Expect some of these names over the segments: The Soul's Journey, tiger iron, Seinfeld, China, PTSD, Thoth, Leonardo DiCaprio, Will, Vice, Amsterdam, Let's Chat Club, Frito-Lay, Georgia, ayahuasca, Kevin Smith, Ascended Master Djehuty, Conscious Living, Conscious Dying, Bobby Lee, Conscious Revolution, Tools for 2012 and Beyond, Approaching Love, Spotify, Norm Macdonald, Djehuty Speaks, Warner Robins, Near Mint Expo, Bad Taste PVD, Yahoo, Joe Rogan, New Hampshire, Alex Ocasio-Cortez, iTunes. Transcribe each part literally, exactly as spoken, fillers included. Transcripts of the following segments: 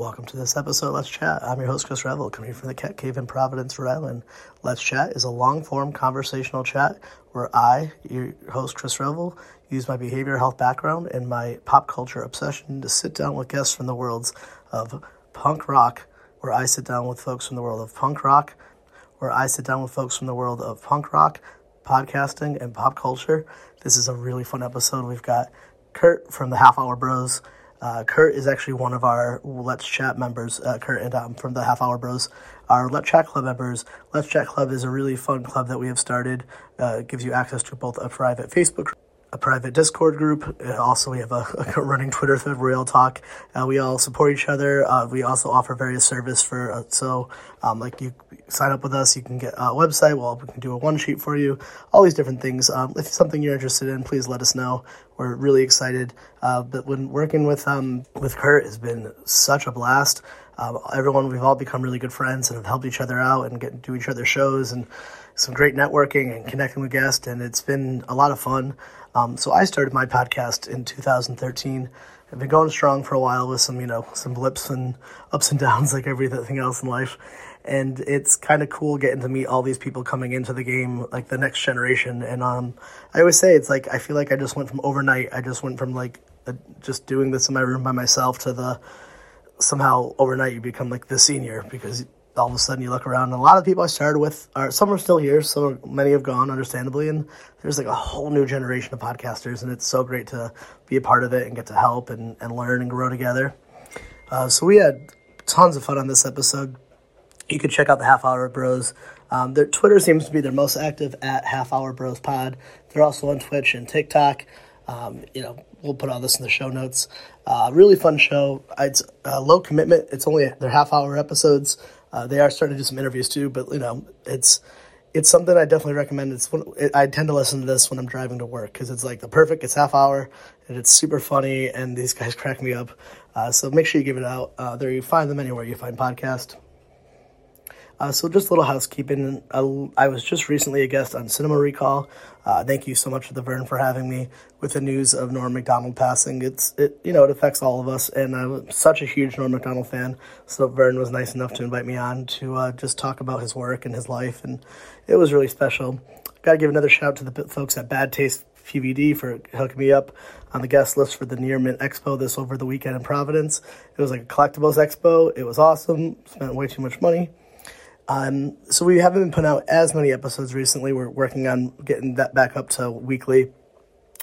Welcome to this episode of Let's Chat. I'm your host, Chris Revel, coming from the Cat Cave in Providence, Rhode Island. Let's Chat is a long-form conversational chat where I, your host, Chris Revel, use my behavioral health background and my pop culture obsession to sit down with guests from the worlds of punk rock, where I sit down with folks from the world of punk rock, where I sit down with folks from the world of punk rock, podcasting, and pop culture. This is a really fun episode. We've got Kurt from the Half Hour Bros. Uh, Kurt is actually one of our Let's Chat members. Uh, Kurt and um, from the Half Hour Bros are Let's Chat Club members. Let's Chat Club is a really fun club that we have started. Uh, it gives you access to both a private Facebook group, a private Discord group, and also we have a, a running Twitter thread where we all talk. Uh, we all support each other. Uh, we also offer various service for, uh, so um, like you sign up with us, you can get a website, well, we can do a one sheet for you, all these different things. Um, if it's something you're interested in, please let us know. We're really excited. Uh, but when working with um with Kurt has been such a blast. Um, everyone, we've all become really good friends and have helped each other out and get do each other's shows and some great networking and connecting with guests, and it's been a lot of fun. Um, so I started my podcast in two thousand thirteen. I've been going strong for a while with some, you know, some blips and ups and downs like everything else in life. And it's kind of cool getting to meet all these people coming into the game, like the next generation. And um, I always say it's like, I feel like I just went from overnight. I just went from like a, just doing this in my room by myself to the somehow overnight you become like the senior, because all of a sudden you look around and a lot of people I started with are, some are still here, so many have gone, understandably, and there's like a whole new generation of podcasters, and it's so great to be a part of it and get to help and, and learn and grow together. Uh, so we had tons of fun on this episode. You could check out the Half Hour Bros. Um, their Twitter seems to be their most active, at Half Hour Bros Pod. They're also on Twitch and TikTok. Um, you know, we'll put all this in the show notes. Uh, really fun show. It's uh, low commitment. It's only their half hour episodes. Uh, they are starting to do some interviews too, but you know, it's it's something I definitely recommend. It's when, it, I tend to listen to this when I'm driving to work, because it's like the perfect. It's half hour and it's super funny, and these guys crack me up. Uh, so make sure you give it out. Uh, there you find them anywhere you find podcasts. Uh, so just a little housekeeping. Uh, I was just recently a guest on Cinema Recall. Uh, thank you so much to the Vern for having me. With the news of Norm Macdonald passing, it's it you know it affects all of us, and I'm such a huge Norm Macdonald fan. So Vern was nice enough to invite me on to uh, just talk about his work and his life, and it was really special. Got to give another shout out to the folks at Bad Taste P V D for hooking me up on the guest list for the Near Mint Expo this over the weekend in Providence. It was like a collectibles expo. It was awesome. Spent way too much money. Um, so we haven't been putting out as many episodes recently. We're working on getting that back up to weekly.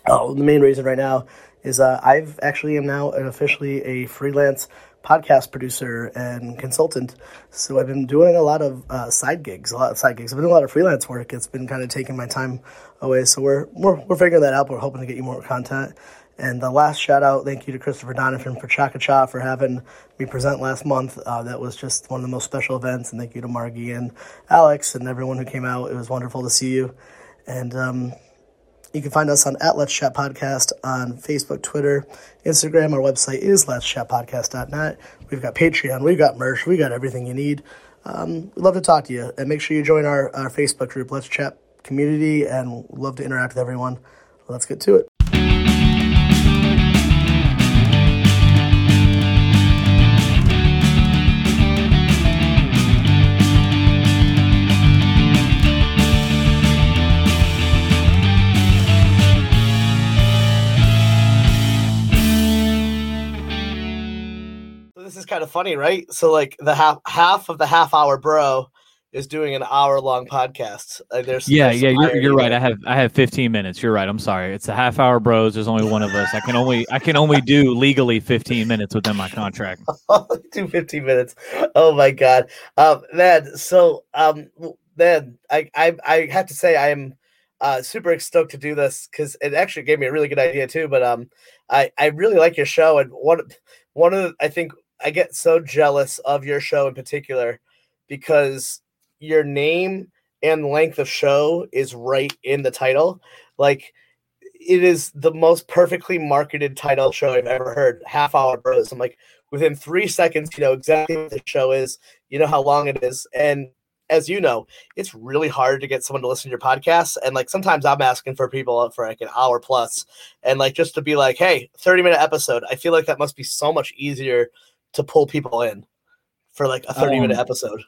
Oh, the main reason right now is uh, I've actually am now officially a freelance podcast producer and consultant. So I've been doing a lot of uh, side gigs, a lot of side gigs. I've been doing a lot of freelance work. It's been kind of taking my time away. So we're we're, we're figuring that out. But we're hoping to get you more content. And the last shout-out, thank you to Christopher Donovan for Chaka-Cha for having me present last month. Uh, that was just one of the most special events. And thank you to Margie and Alex and everyone who came out. It was wonderful to see you. And um, you can find us on at Let's Chat Podcast on Facebook, Twitter, Instagram. Our website is lets chat podcast dot net. We've got Patreon. We've got merch. We've got everything you need. Um, we'd love to talk to you. And make sure you join our, our Facebook group, Let's Chat Community, and we'd love to interact with everyone. Let's get to it. Kind of funny, right? So like the half half of the half hour bro is doing an hour long podcast. Like there's yeah there's yeah you're, you're right. I have I have fifteen minutes. You're right. I'm sorry. It's a half hour bros. There's only one of us. I can only I can only do legally fifteen minutes within my contract. Do fifteen minutes. Oh my god, um, man. So um, man, I I I have to say I am uh super stoked to do this, because it actually gave me a really good idea too. But um, I I really like your show, and one one of the, I think. I get so jealous of your show in particular, because your name and length of show is right in the title. Like it is the most perfectly marketed title show I've ever heard. Half Hour Bros. I'm like, within three seconds, you know exactly what the show is. You know how long it is. And as you know, it's really hard to get someone to listen to your podcast. And like, sometimes I'm asking for people for like an hour plus, and like, just to be like, hey, thirty minute episode. I feel like that must be so much easier to pull people in for like a thirty minute um, episode.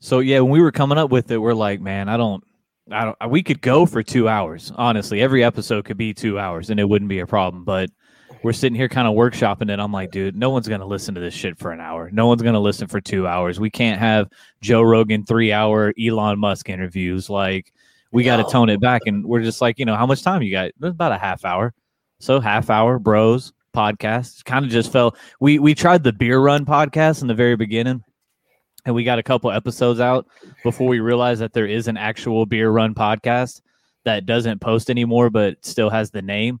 So yeah, when we were coming up with it, we're like, man, I don't, I don't, we could go for two hours. Honestly, every episode could be two hours and it wouldn't be a problem. But we're sitting here kind of workshopping it. I'm like, dude, no one's going to listen to this shit for an hour. No one's going to listen for two hours. We can't have Joe Rogan three hour Elon Musk interviews. Like we got to no. tone it back. And we're just like, you know, how much time you got? There's about a half hour. So Half Hour Bros Podcast kind of just fell. We, we tried the Beer Run podcast in the very beginning. And we got a couple episodes out before we realized that there is an actual Beer Run podcast that doesn't post anymore, but still has the name.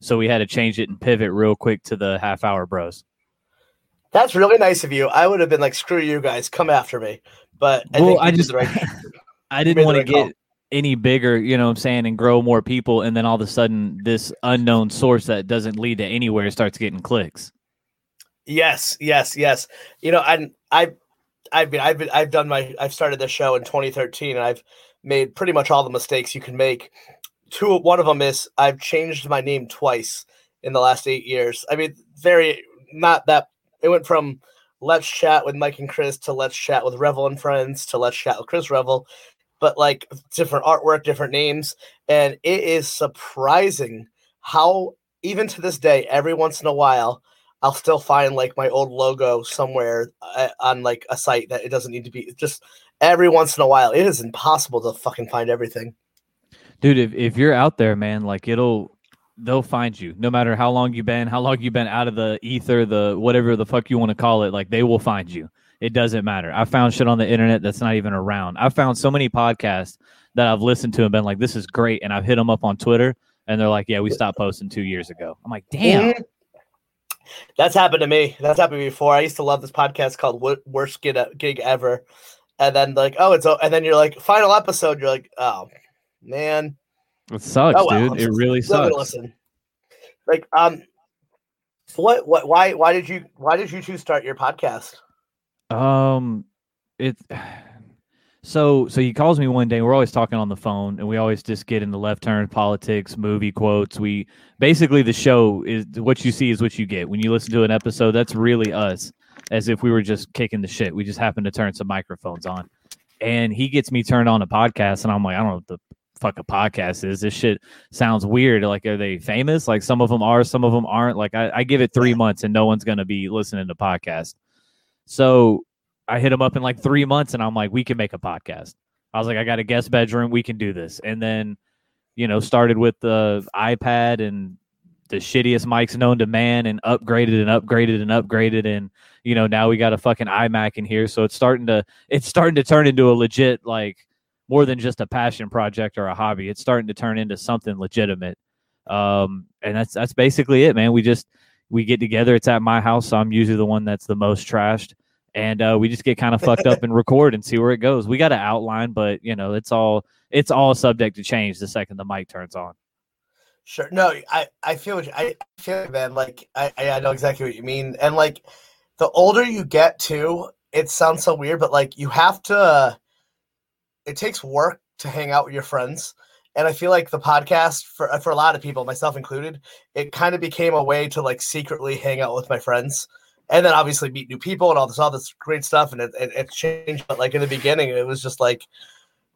So we had to change it and pivot real quick to the Half Hour Bros. That's really nice of you. I would have been like, screw you guys, come after me. But I, well, think I just, right I didn't want to right get call. any bigger, you know what I'm saying, and grow more people. And then all of a sudden this unknown source that doesn't lead to anywhere starts getting clicks. Yes, yes, yes. You know, I, I, I've been, I've been, I've done my, I've started this show in twenty thirteen and I've made pretty much all the mistakes you can make. Two, one of them is I've changed my name twice in the last eight years. I mean, very, not that it went from Let's Chat with Mike and Chris to Let's Chat with Revel and Friends to Let's Chat with Chris Revel, but like different artwork, different names. And it is surprising how even to this day, every once in a while, I'll still find like my old logo somewhere uh, on like a site that it doesn't need to be. Just every once in a while, it is impossible to fucking find everything. Dude, if, if you're out there, man, like it'll, they'll find you no matter how long you've been, how long you've been out of the ether, the whatever the fuck you want to call it. Like they will find you. It doesn't matter. I found shit on the internet that's not even around. I found so many podcasts that I've listened to and been like, this is great. And I've hit them up on Twitter and they're like, yeah, we stopped posting two years ago. I'm like, damn. Mm-hmm. That's happened to me. That's happened to me before. I used to love this podcast called w- Worst Gig, Gig Ever. And then like, oh, it's, and then you're like, final episode. You're like, oh man. It sucks, oh, well, dude. It really sucks. Listen. Like, um, what, what, why, why did you, why did you two start your podcast? Um, it, so, so he calls me one day. We're always talking on the phone and we always just get into left turn politics, movie quotes. We basically, the show is what you see is what you get when you listen to an episode. That's really us, as if we were just kicking the shit. We just happened to turn some microphones on and he gets me turned on a podcast. And I'm like, I don't know what the fuck a podcast is. This shit sounds weird. Like, are they famous? Like some of them are, some of them aren't. Like I, I give it three months and no one's going to be listening to podcasts. So I hit him up in like three months and I'm like, we can make a podcast. I was like, I got a guest bedroom. We can do this. And then, you know, started with the iPad and the shittiest mics known to man and upgraded and upgraded and upgraded. And, you know, now we got a fucking iMac in here. So it's starting to, it's starting to turn into a legit, like more than just a passion project or a hobby. It's starting to turn into something legitimate. Um, and that's, that's basically it, man. We just, we get together. It's at my house. So I'm usually the one that's the most trashed. And uh, we just get kind of fucked up and record and see where it goes. We got an outline, but you know, it's all it's all subject to change the second the mic turns on. Sure. No, I, I feel what you, I feel man. Like I, I know exactly what you mean. And like the older you get too, it sounds so weird, but like you have to. It takes work to hang out with your friends, and I feel like the podcast for for a lot of people, myself included, it kind of became a way to like secretly hang out with my friends. And then obviously meet new people and all this, all this great stuff. And it, it, it changed. But like in the beginning, it was just like,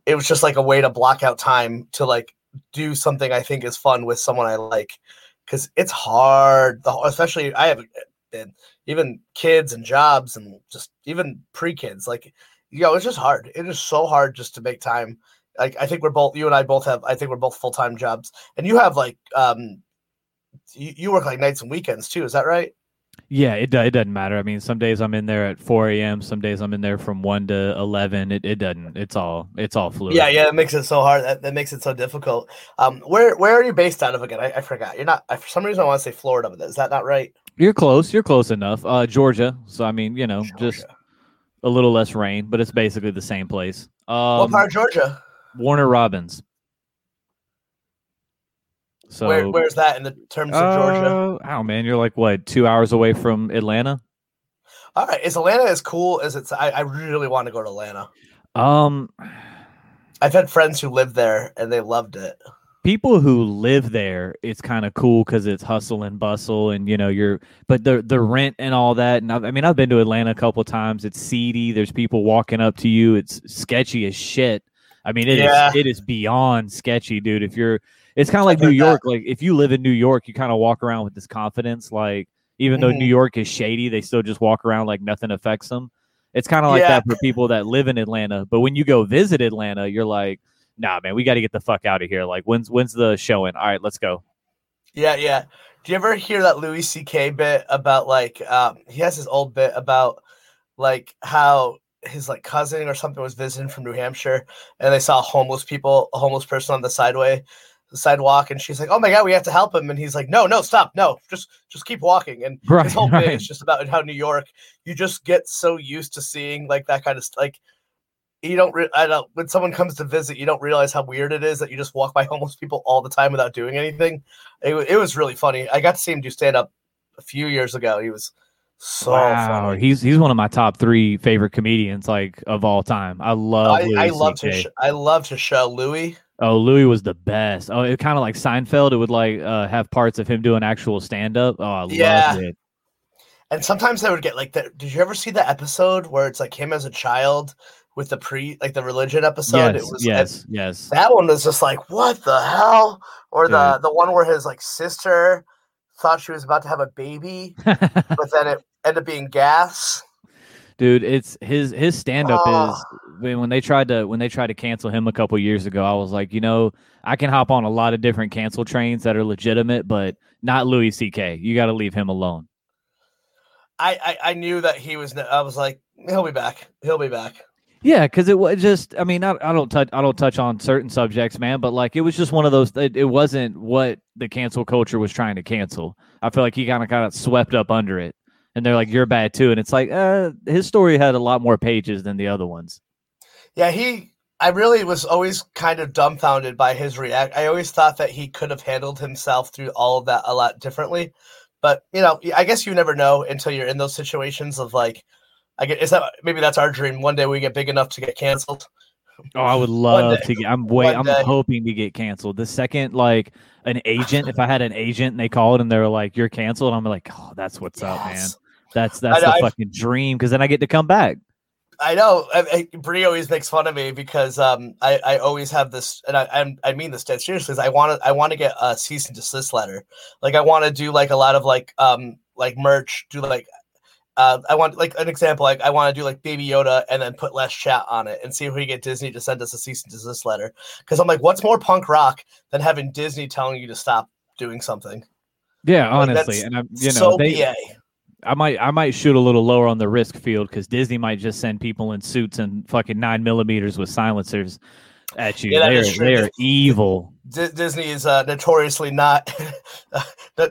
it was just like a way to block out time to like do something I think is fun with someone I like. Cause it's hard, the, especially I have and even kids and jobs and just even pre-kids. Like, you know, it's just hard. It is so hard just to make time. Like, I think we're both, you and I both have, I think we're both full-time jobs and you have like, um, you, you work like nights and weekends too. Is that right? Yeah, it it doesn't matter. I mean, some days I'm in there at four a.m. Some days I'm in there from one to eleven. It it doesn't. It's all it's all fluid. Yeah, yeah. It makes it so hard. That, that makes it so difficult. Um, where where are you based out of again? I, I forgot. You're not. I, for some reason, I want to say Florida, but is that not right? You're close. You're close enough. Uh, Georgia. So I mean, you know, Georgia. Just a little less rain, but it's basically the same place. Um, what part of Georgia? Warner Robins. So where, where's that in the terms of uh, Georgia? Oh man, you're like what, two hours away from Atlanta? All right, is Atlanta as cool as it's? I, I really want to go to Atlanta. Um, I've had friends who lived there and they loved it. people who live there, it's kind of cool because it's hustle and bustle, and you know you're. But the the rent and all that, and I've, I mean, I've been to Atlanta a couple of times. It's seedy. There's people walking up to you. It's sketchy as shit. I mean, it yeah. is it is beyond sketchy, dude. If you're, it's kind of like New York. Like if you live in New York, you kind of walk around with this confidence. Like even mm-hmm. though New York is shady, they still just walk around like nothing affects them. It's kind of like yeah. that for people that live in Atlanta. But when you go visit Atlanta, you're like, nah, man, we got to get the fuck out of here. Like, when's when's the showing? All right, let's go. Yeah, yeah. Do you ever hear that Louis C K bit about like um, he has his old bit about like how his like cousin or something was visiting from New Hampshire and they saw homeless people, a homeless person on the sideway, the sidewalk, and she's like, "Oh my god, we have to help him," and he's like, "No, no, stop, no, just just keep walking." And right, his whole right. bit is just about how New York, you just get so used to seeing like that kind of like you don't. Re- I don't. When someone comes to visit, you don't realize how weird it is that you just walk by homeless people all the time without doing anything. It it was really funny. I got to see him do stand up a few years ago. He was so wow. funny. He's he's one of my top three favorite comedians like of all time. I love. I, I love to. Sh- I love to show Louis. Oh, Louis was the best. Oh, it kind of like Seinfeld. It would like uh, have parts of him doing actual stand-up. Oh, I yeah. loved it. And sometimes they would get like that. Did you ever see the episode where it's like him as a child with the pre like the religion episode? Yes, it was, yes, yes. That one was just like, what the hell? Or Dude. the the one where his like sister thought she was about to have a baby, but then it ended up being gas. Dude, it's his his stand up oh. is when they tried to when they tried to cancel him a couple years ago. I was like, you know, I can hop on a lot of different cancel trains that are legitimate, but not Louis C K. You got to leave him alone. I, I I knew that he was. I was like, he'll be back. He'll be back. Yeah, because it was just. I mean, I, I don't touch. I don't touch on certain subjects, man. But like, it was just one of those. It, it wasn't what the cancel culture was trying to cancel. I feel like he kind of got swept up under it. And they're like, you're bad too. And it's like, uh, his story had a lot more pages than the other ones. Yeah, he, I really was always kind of dumbfounded by his react. I always thought that he could have handled himself through all of that a lot differently. But, you know, I guess you never know until you're in those situations of like, I get, is that, maybe that's our dream. One day we get big enough to get canceled. Oh, I would love to get, I'm wait, I'm hoping to get canceled. The second, like an agent, if I had an agent and they called and they were like, you're canceled. I'm like, oh, that's what's yes. up, man. That's, that's know, the fucking I've, dream. Cause then I get to come back. I know. I, I, Bree always makes fun of me because um, I, I always have this, and I, I'm, I mean this dead seriously, is I want to, I want to get a cease and desist letter. Like I want to do like a lot of like, um, like merch, do like, Uh, I want like an example. Like I want to do like Baby Yoda and then put Let's Chat on it and see if we get Disney to send us a cease and desist letter. Because I'm like, what's more punk rock than having Disney telling you to stop doing something? Yeah, like, honestly, and I'm you know so they, B A. I might I might shoot a little lower on the risk field because Disney might just send people in suits and fucking nine millimeters with silencers at you. Yeah, they're they're evil. D- Disney is uh, notoriously not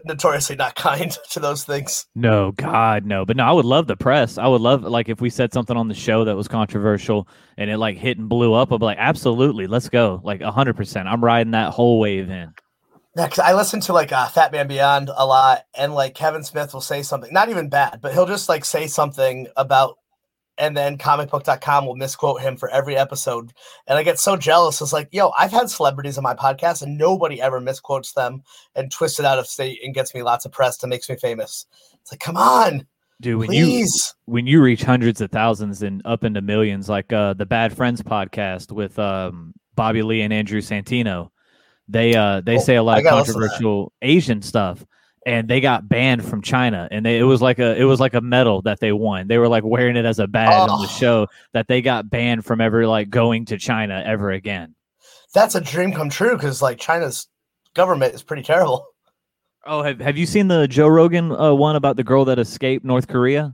notoriously not kind to those things. No, God, no. But no, I would love the press. I would love like if we said something on the show that was controversial and it like hit and blew up. I'd be like, absolutely, let's go. Like one hundred percent. I'm riding that whole wave in. Yeah, because I listen to like uh, Fat Man Beyond a lot, and like Kevin Smith will say something, not even bad, but he'll just like say something about. And then comic book dot com will misquote him for every episode. And I get so jealous. It's like, yo, I've had celebrities on my podcast and nobody ever misquotes them and twists it out of state and gets me lots of press and makes me famous. It's like, come on. Dude, when please. you when you reach hundreds of thousands and up into millions, like uh, the Bad Friends podcast with um, Bobby Lee and Andrew Santino, they uh, they oh, say a lot of controversial Asian stuff. And they got banned from China, and they, it was like a it was like a medal that they won. They were like wearing it as a badge oh. on the show that they got banned from ever like going to China ever again. That's a dream come true because like China's government is pretty terrible. Oh, have have you seen the Joe Rogan uh, one about the girl that escaped North Korea?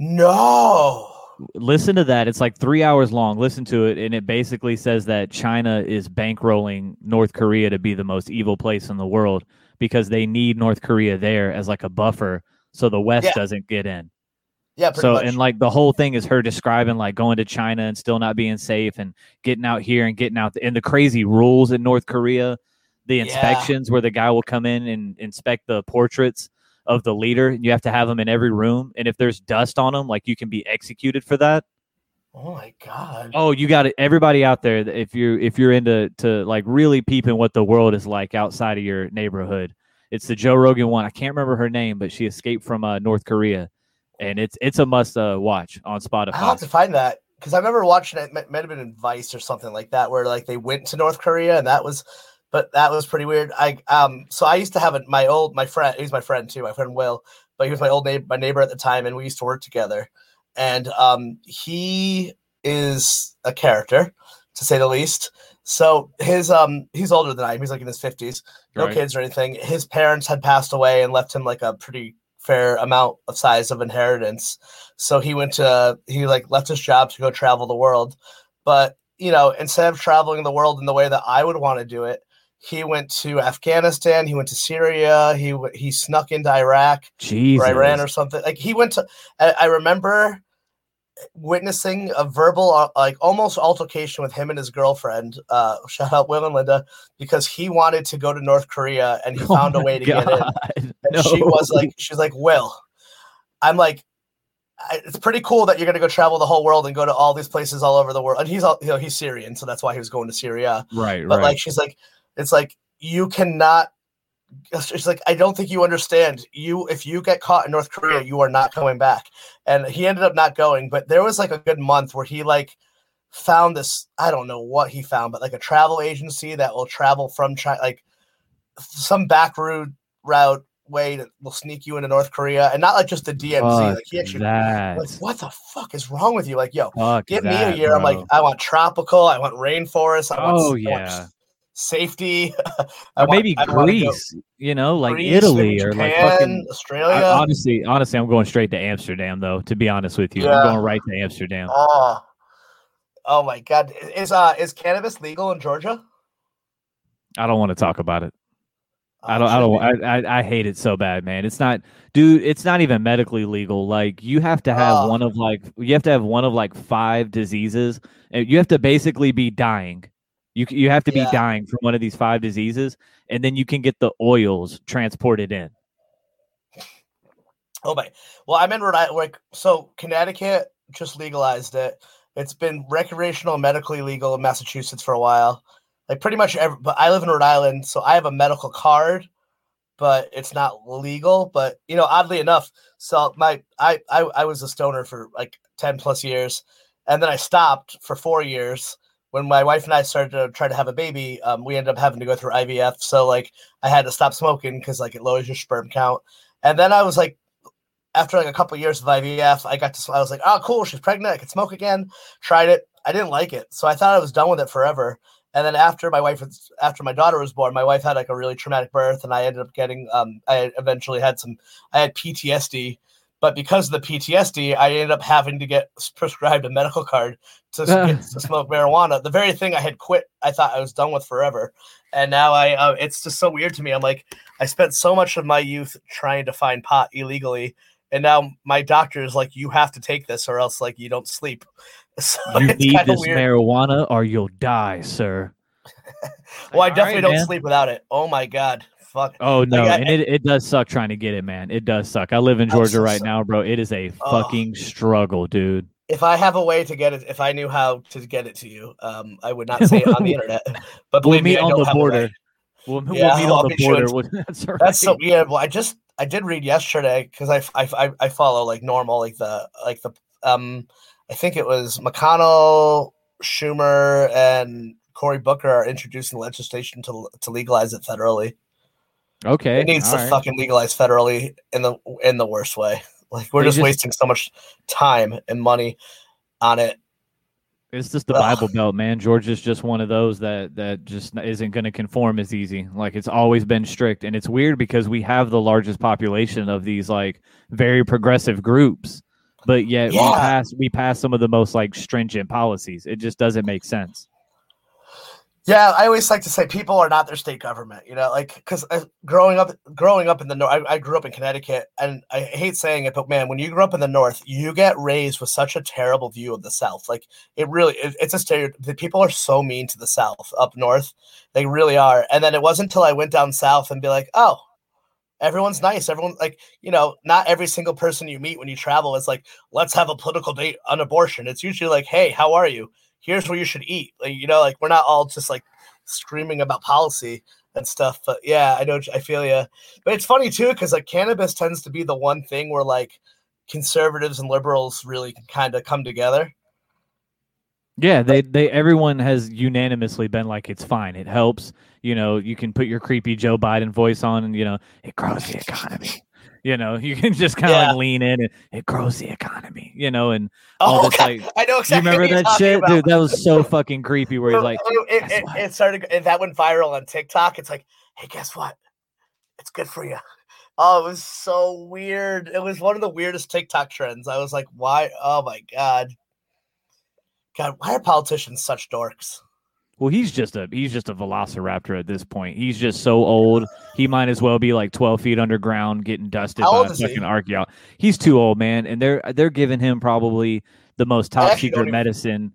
No. Listen to that. It's like three hours long. Listen to it. And it basically says that China is bankrolling North Korea to be the most evil place in the world because they need North Korea there as like a buffer. So the West yeah. doesn't get in. Yeah. So, much. And like the whole thing is her describing like going to China and still not being safe and getting out here and getting out. The, and the crazy rules in North Korea, the inspections yeah. where the guy will come in and inspect the portraits of the leader, and you have to have them in every room. And if there's dust on them, like you can be executed for that. Oh my God. Oh, you got it. Everybody out there, if you if you're into to like really peeping what the world is like outside of your neighborhood, it's the Joe Rogan one. I can't remember her name, but she escaped from uh, North Korea, and it's it's a must uh, watch on Spotify. I'll have to find that because I remember watching it. It might have been in Vice or something like that, where like they went to North Korea, and that was, but that was pretty weird. I um so I used to have a, my old my friend. He's my friend too. My friend Will, but he was my old neighbor, my neighbor at the time, and we used to work together. And um, he is a character, to say the least. So his um, he's older than I am. He's like in his fifties, no right. kids or anything. His parents had passed away and left him like a pretty fair amount of size of inheritance. So he went to he like left his job to go travel the world. But you know, instead of traveling the world in the way that I would want to do it, he went to Afghanistan. He went to Syria. He he snuck into Iraq, Jesus. or Iran, or something. Like he went to. I, I remember witnessing a verbal, uh, like almost altercation with him and his girlfriend. Uh, shout out Will and Linda, because he wanted to go to North Korea and he oh found a way to God. get in. And no. she was like, she's like, Will, I'm like, it's pretty cool that you're going to go travel the whole world and go to all these places all over the world. And he's all, you know, he's Syrian, so that's why he was going to Syria. Right, but right. like, she's like. It's like, you cannot, it's like, I don't think you understand. You, if you get caught in North Korea, you are not coming back. And he ended up not going, but there was like a good month where he like found this, I don't know what he found, but like a travel agency that will travel from China, like some back route route way that will sneak you into North Korea. And not like just the D M Z. Fuck like he actually, like, what the fuck is wrong with you? Like, yo, fuck give that, me a year. Bro. I'm like, I want tropical. I want rainforest. I want, oh yeah. I want safety, or maybe want, Greece, you know, like Greece, Italy Japan, or like fucking Australia. I, honestly, honestly, I'm going straight to Amsterdam, though. To be honest with you, yeah. I'm going right to Amsterdam. Oh, oh my God, is uh, is cannabis legal in Georgia? I don't want to talk about it. I don't. I don't. I, I I hate it so bad, man. It's not, dude. It's not even medically legal. Like you have to have oh. one of like you have to have one of like five diseases. You have to basically be dying. You you have to be yeah. dying from one of these five diseases, and then you can get the oils transported in. Oh my! Well, I'm in Rhode Island. Like, so Connecticut just legalized it. It's been recreational, medically legal in Massachusetts for a while. Like pretty much every. But I live in Rhode Island, so I have a medical card, but it's not legal. But you know, oddly enough, so my I I, I was a stoner for like ten plus years, and then I stopped for four years. When my wife and I started to try to have a baby, um, we ended up having to go through I V F. So like I had to stop smoking because like it lowers your sperm count. And then I was like, after like a couple of years of I V F, I got to, I was like, oh, cool. She's pregnant. I can smoke again. Tried it. I didn't like it. So I thought I was done with it forever. And then after my wife, was, after my daughter was born, my wife had like a really traumatic birth and I ended up getting, um, I eventually had some, I had P T S D. But because of the P T S D, I ended up having to get prescribed a medical card to, get, to smoke marijuana. The very thing I had quit, I thought I was done with forever. And now I, uh, it's just so weird to me. I'm like, I spent so much of my youth trying to find pot illegally. And now my doctor is like, you have to take this or else like you don't sleep. So you need this weird. marijuana or you'll die, sir. Well, like, I definitely right, don't man. sleep without it. Oh my God. Fuck. Oh no, like, I, and it, it does suck trying to get it, man. It does suck. I live in Georgia right now, bro. It is a oh. fucking struggle, dude. If I have a way to get it, if I knew how to get it to you, um, I would not say it on the internet. But believe we'll meet me, on the border. We'll, yeah, we'll meet on the border. Sure. That's, right. That's so yeah. Well, I just I did read yesterday because I, I I follow like normal like the like the um I think it was McConnell, Schumer, and Cory Booker are introducing legislation to to legalize it federally. Okay, it needs to right. fucking legalize federally in the in the worst way. Like we're just, just wasting so much time and money on it. It's just the Ugh. Bible Belt, man. Georgia's just one of those that that just isn't going to conform as easy. Like it's always been strict, and it's weird because we have the largest population of these like very progressive groups, but yet yeah. we pass we pass some of the most like stringent policies. It just doesn't make sense. Yeah, I always like to say people are not their state government, you know, like because growing up, growing up in the North, I, I grew up in Connecticut, and I hate saying it, but man, when you grow up in the North, you get raised with such a terrible view of the South. Like it really, it, it's a stereotype. The people are so mean to the South up North, they really are. And then it wasn't until I went down South and be like, oh, everyone's nice. Everyone, like, you know, not every single person you meet when you travel is like, let's have a political debate on abortion. It's usually like, hey, how are you? Here's where you should eat. Like, you know, like, we're not all just like screaming about policy and stuff. But yeah, I know, I feel you. But it's funny too, because like cannabis tends to be the one thing where like conservatives and liberals really kind of come together. Yeah, they, they everyone has unanimously been like, it's fine. It helps. You know, you can put your creepy Joe Biden voice on and, you know, it grows the economy. You know, you can just kind of yeah. like lean in and it grows the economy, you know, and oh, all this God. Like, I know exactly. You remember that shit? About. Dude, that was so fucking creepy where he's like, it, it, it, it started, and that went viral on TikTok. It's like, hey, guess what? It's good for you. Oh, it was so weird. It was one of the weirdest TikTok trends. I was like, why? Oh my God. God, why are politicians such dorks? Well, he's just a he's just a velociraptor at this point. He's just so old. He might as well be like twelve feet underground, getting dusted How by a fucking he? archaeo. He's too old, man, and they're they're giving him probably the most top secret even... medicine.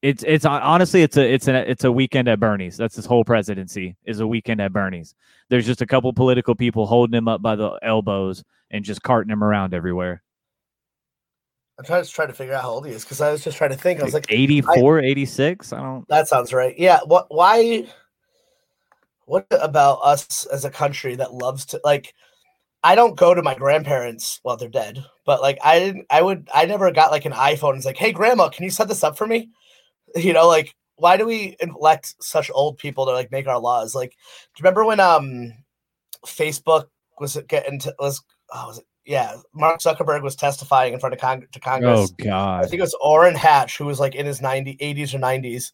It's it's honestly it's a it's a it's a weekend at Bernie's. That's his whole presidency, is a weekend at Bernie's. There's just a couple political people holding him up by the elbows and just carting him around everywhere. I'm trying to try to figure out how old he is, because I was just trying to think. I was like, eighty-four, I, eighty-six? I don't... That sounds right. Yeah. What? Why? What about us as a country that loves to... Like, I don't go to my grandparents while they're dead, but, like, I didn't... I would... I never got, like, an iPhone. It's like, hey, Grandma, can you set this up for me? You know, like, why do we elect such old people to, like, make our laws? Like, do you remember when um, Facebook was getting... To, was, oh, was it? Yeah, Mark Zuckerberg was testifying in front of Cong- to Congress. Oh, God. I think it was Orrin Hatch, who was like in his nineties or nineties.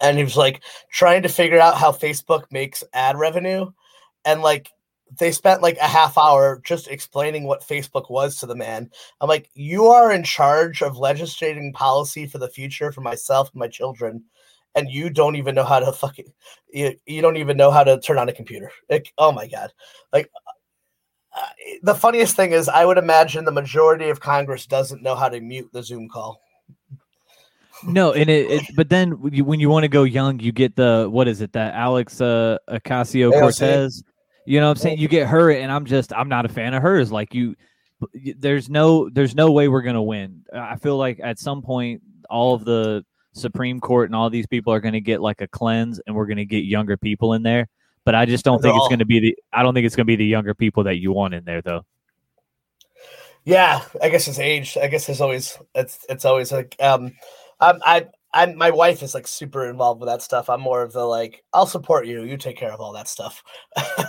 And he was like trying to figure out how Facebook makes ad revenue. And like they spent like a half hour just explaining what Facebook was to the man. I'm like, you are in charge of legislating policy for the future for myself and my children. And you don't even know how to fucking, you, you don't even know how to turn on a computer. Like, oh, my God. Like, Uh, the funniest thing is I would imagine the majority of Congress doesn't know how to mute the Zoom call. No, and it, it but then when you want to go young, you get the, what is it, that Alex uh, Ocasio-Cortez, you know what I'm saying? You get her, and I'm just, I'm not a fan of hers. Like, you, there's no, there's no way we're going to win. I feel like at some point, all of the Supreme Court and all these people are going to get like a cleanse, and we're going to get younger people in there. But I just don't think all. it's going to be the. I don't think it's going to be the younger people that you want in there, though. Yeah, I guess it's age. I guess there's always it's it's always like um, I'm I I'm my wife is like super involved with that stuff. I'm more of the like, I'll support you. You take care of all that stuff.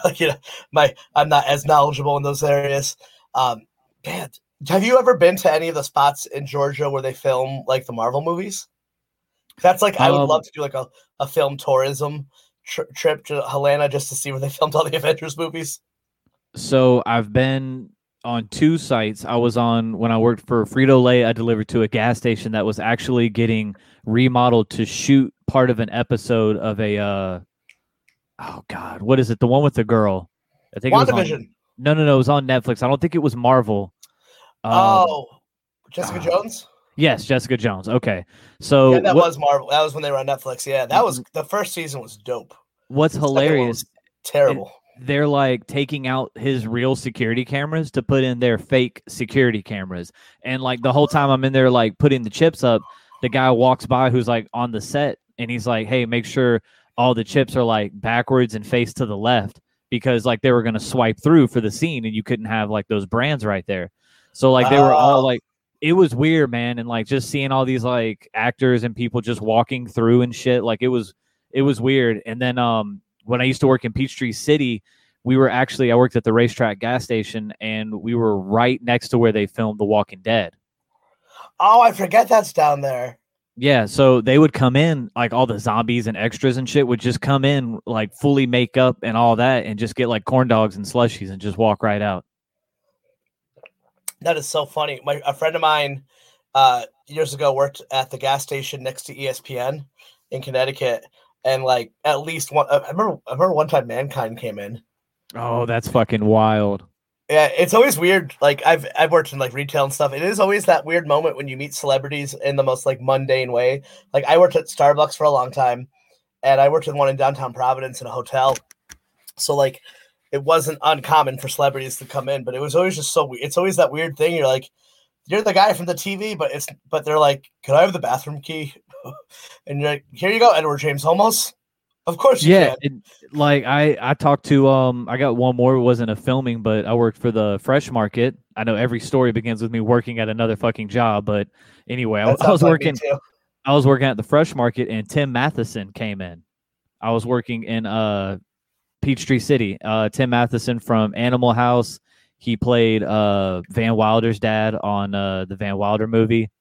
Like, you know, my I'm not as knowledgeable in those areas. Um, man, have you ever been to any of the spots in Georgia where they film like the Marvel movies? That's like um, I would love to do like a, a film tourism. Trip to Helena just to see where they filmed all the Avengers movies. So I've been on two sites. I was on when I worked for Frito-Lay. I delivered to a gas station that was actually getting remodeled to shoot part of an episode of a. Uh, oh God, what is it? The one with the girl. I think WandaVision. It was on, no, no, no. It was on Netflix. I don't think it was Marvel. Um, oh, Jessica God. Jones. Yes, Jessica Jones. Okay, so yeah, that what, was Marvel. That was when they were on Netflix. Yeah, that was the first season was dope. What's the hilarious? Terrible. It, they're like taking out his real security cameras to put in their fake security cameras, and like the whole time I'm in there like putting the chips up, the guy walks by who's like on the set, and he's like, "Hey, make sure all the chips are like backwards and face to the left because like they were gonna swipe through for the scene, and you couldn't have like those brands right there." So like they were uh, all like. It was weird, man, and like just seeing all these like actors and people just walking through and shit. Like it was, it was weird. And then um, when I used to work in Peachtree City, we were actually I worked at the Racetrack gas station, and we were right next to where they filmed The Walking Dead. Oh, I forget that's down there. Yeah, so they would come in like all the zombies and extras and shit would just come in like fully makeup and all that, and just get like corn dogs and slushies and just walk right out. That is so funny. My a friend of mine uh, years ago worked at the gas station next to E S P N in Connecticut, and like at least one. I remember. I remember one time Mankind came in. Oh, that's fucking wild. Yeah, it's always weird. Like I've I've worked in like retail and stuff. It is always that weird moment when you meet celebrities in the most like mundane way. Like I worked at Starbucks for a long time, and I worked in one in downtown Providence in a hotel. So like. it wasn't uncommon for celebrities to come in, but it was always just so weird. It's always that weird thing. You're like, you're the guy from the T V, but it's, but they're like, can I have the bathroom key? And you're like, here you go, Edward James Holmos. Of course. You yeah. Can. It, like I, I talked to, um, I got one more. It wasn't a filming, but I worked for the Fresh Market. I know every story begins with me working at another fucking job, but anyway, I, I was like working, I was working at the Fresh Market, and Tim Matheson came in. I was working in, uh, Peachtree City. Uh, Tim Matheson from Animal House. He played uh, Van Wilder's dad on uh, the Van Wilder movie.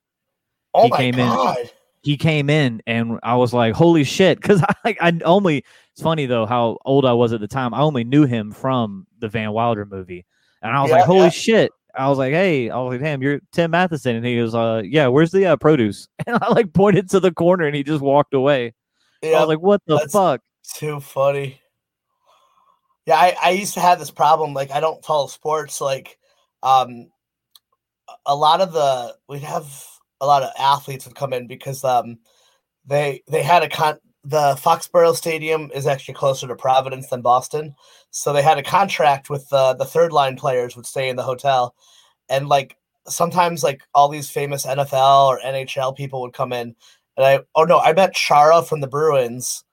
Oh he my came God. In. He came in, and I was like, "Holy shit!" Because I, I only. It's funny though how old I was at the time. I only knew him from the Van Wilder movie, and I was yeah, like, "Holy yeah. shit!" I was like, "Hey," I was like, "Damn, you're Tim Matheson," and he was like, uh, "Yeah, where's the uh, produce?" And I like pointed to the corner, and he just walked away. Yeah, I was like, "What the fuck?" Too funny. Yeah, I, I used to have this problem. Like, I don't follow sports. Like, um, a lot of the we'd have a lot of athletes would come in because um, they they had a con. The Foxborough Stadium is actually closer to Providence than Boston, so they had a contract with uh, the third line players would stay in the hotel, and like sometimes like all these famous N F L or N H L people would come in, and I oh no, I met Chara from the Bruins.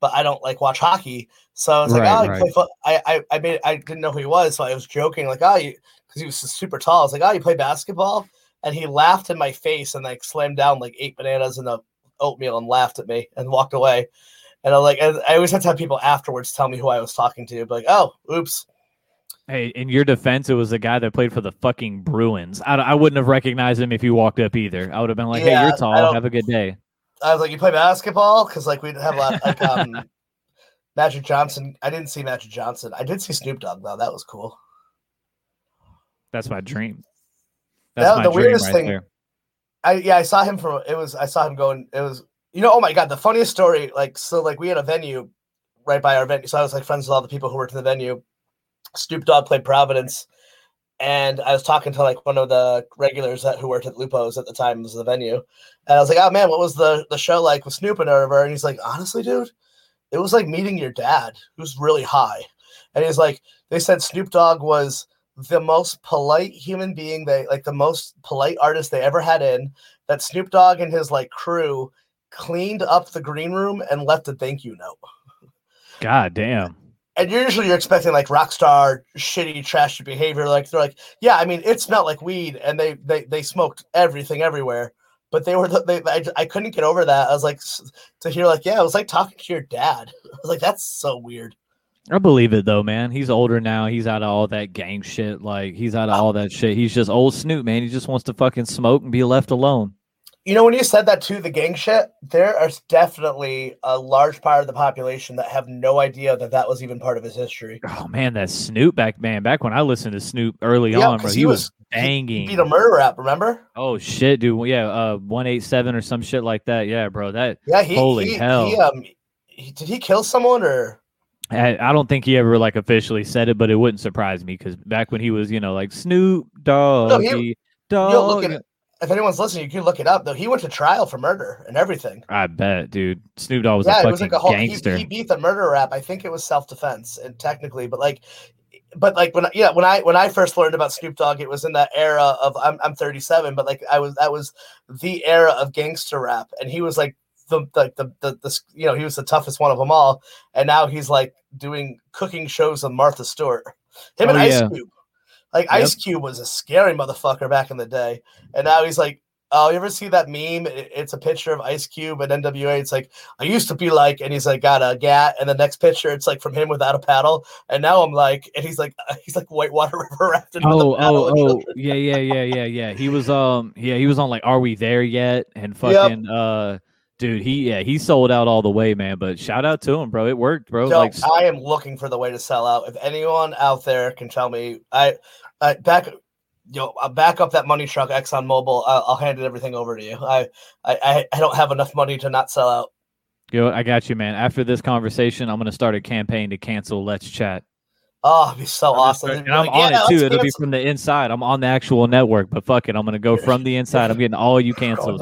But I don't like watch hockey, so I was right, like, "Oh, right. you play fo- I, I, I made, I didn't know who he was, so I was joking, like, "Oh, you," because he was super tall. I was like, "Oh, you play basketball?" And he laughed in my face and like slammed down like eight bananas and a oatmeal and laughed at me and walked away. And I'm like, and I always have to have people afterwards tell me who I was talking to, but like, "Oh, oops." Hey, in your defense, it was the guy that played for the fucking Bruins. I, I wouldn't have recognized him if you walked up either. I would have been like, yeah, "Hey, you're tall. Have a good day." I was like, "You play basketball?" Because like we'd have a lot of, like um, Magic Johnson. I didn't see Magic Johnson. I did see Snoop Dogg though. That was cool. That's my dream. That's that, my the dream weirdest right thing. There. I yeah, I saw him from it was I saw him going. It was you know oh my God, the funniest story. Like so like we had a venue right by our venue, so I was like friends with all the people who worked in the venue. Snoop Dogg played Providence, and I was talking to like one of the regulars that who worked at Lupo's at the time was the venue. And I was like, "Oh man, what was the, the show like with Snoop and whatever?" And he's like, "Honestly, dude, it was like meeting your dad, who's really high." And he's like, "They said Snoop Dogg was the most polite human being they like the most polite artist they ever had in, that Snoop Dogg and his like crew cleaned up the green room and left a thank you note." God damn. And usually you're expecting like rock star shitty trashy behavior. Like they're like, "Yeah, I mean, it smelled like weed, and they they they smoked everything everywhere." But they were they I, I couldn't get over that. I was like to hear like, "Yeah, it was like talking to your dad." I was like, "That's so weird." I believe it though, man. He's older now. He's out of all that gang shit. Like he's out of all that shit. He's just old Snoop, man. He just wants to fucking smoke and be left alone. You know, when you said that too, the gang shit, there is definitely a large part of the population that have no idea that that was even part of his history. Oh, man, that Snoop back, man. Back when I listened to Snoop early yeah, on, bro, he, he was banging. He beat a murder rap, remember? Oh, shit, dude. Yeah, uh, one eighty-seven or some shit like that. Yeah, bro. That. Yeah, he, holy he, hell. He, um, he, did he kill someone or? I, I don't think he ever, like, officially said it, but it wouldn't surprise me because back when he was, you know, like, Snoop Dogg. No, he, Dogg. You'll look at it. If anyone's listening, you can look it up. Though he went to trial for murder and everything. I bet, dude. Snoop Dogg was yeah, a fucking was like a whole, gangster. He, he beat the murder rap. I think it was self-defense, and technically, but like, but like when yeah, when I when I first learned about Snoop Dogg, it was in that era of I'm I'm thirty-seven, but like I was that was the era of gangster rap, and he was like the like the, the the you know he was the toughest one of them all, and now he's like doing cooking shows with Martha Stewart, him oh, and Ice yeah. Cube. Like yep. Ice Cube was a scary motherfucker back in the day, and now he's like, "Oh, you ever see that meme? It's a picture of Ice Cube and N W A. It's like I used to be like," and he's like got a gat, and the next picture it's like from him without a paddle, and now I'm like, and he's like he's like whitewater river rafting. Oh, with a paddle oh, oh, yeah, yeah, yeah, yeah, yeah. He was um, yeah, he was on like "Are We There Yet?" and fucking yep. uh, dude, he yeah, he sold out all the way, man. But shout out to him, bro. It worked, bro. Yo, like I am looking for the way to sell out. If anyone out there can tell me, I. Uh, back, yo, I'll back up that money truck, Exxon Mobil. I'll, I'll hand everything over to you. I, I, I don't have enough money to not sell out. Yo, I got you, man. After this conversation, I'm gonna start a campaign to cancel Let's Chat. Oh, it'd be so I'm awesome! Start, and I'm like, on yeah, it too. It'll cancel. Be from the inside. I'm on the actual network, but fuck it, I'm gonna go from the inside. I'm getting all you canceled.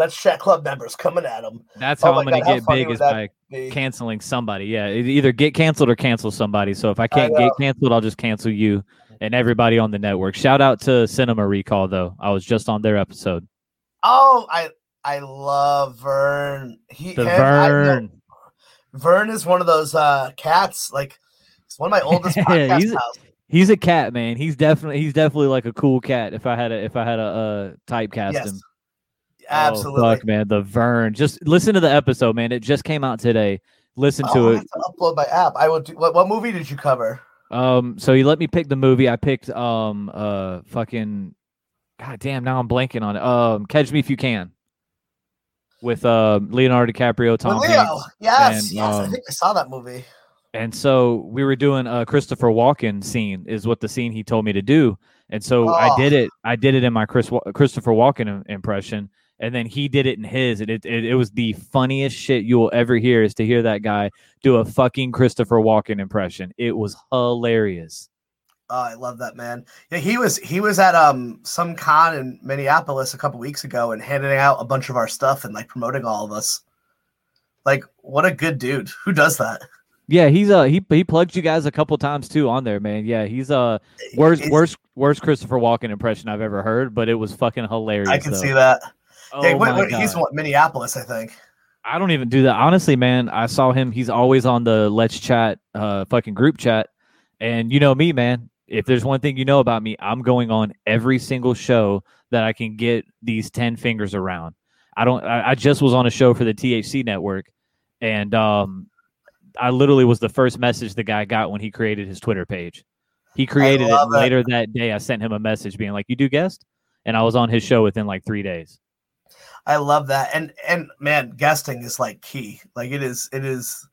Let's Chat Club members coming at them. That's how oh I'm going to get big, is by canceling somebody. Yeah, either get canceled or cancel somebody. So if I can't I get canceled, I'll just cancel you and everybody on the network. Shout out to Cinema Recall, though. I was just on their episode. Oh, I I love Vern. He the Vern. I, Vern is one of those uh, cats. Like, it's one of my oldest podcast he's, houses. He's a cat, man. He's definitely he's definitely like a cool cat. If I had a if I had a uh, typecast yes. him. Absolutely. Oh, fuck, man. The Vern. Just listen to the episode, man. It just came out today. Listen oh, to I it. I have to upload my app. I will do, what, what movie did you cover? Um, so you let me pick the movie. I picked um uh fucking God damn, now I'm blanking on it. Um Catch Me If You Can. With uh Leonardo DiCaprio, Tom With Leo. Hanks, yes, and, yes, um, I think I saw that movie. And so we were doing a Christopher Walken scene is what the scene he told me to do. And so oh. I did it. I did it in my Chris Christopher Walken impression. And then he did it in his, and it, it it was the funniest shit you will ever hear, is to hear that guy do a fucking Christopher Walken impression. It was hilarious. Oh, I love that, man. Yeah, he was he was at um some con in Minneapolis a couple weeks ago and handing out a bunch of our stuff and like promoting all of us. Like, what a good dude. Who does that? Yeah, he's uh he he plugged you guys a couple times too on there, man. Yeah, he's uh worst it's, worst worst Christopher Walken impression I've ever heard, but it was fucking hilarious. I can though. see that. Oh hey, wait, wait, he's from Minneapolis, I think. I don't even do that. Honestly, man, I saw him. He's always on the Let's Chat uh, fucking group chat. And you know me, man. If there's one thing you know about me, I'm going on every single show that I can get these ten fingers around. I don't. I, I just was on a show for the T H C network. And um, I literally was the first message the guy got when he created his Twitter page. He created it later that day. I sent him a message being like, you do guest? And I was on his show within like three days. I love that. And, and man, guesting is like key. Like it is, it is,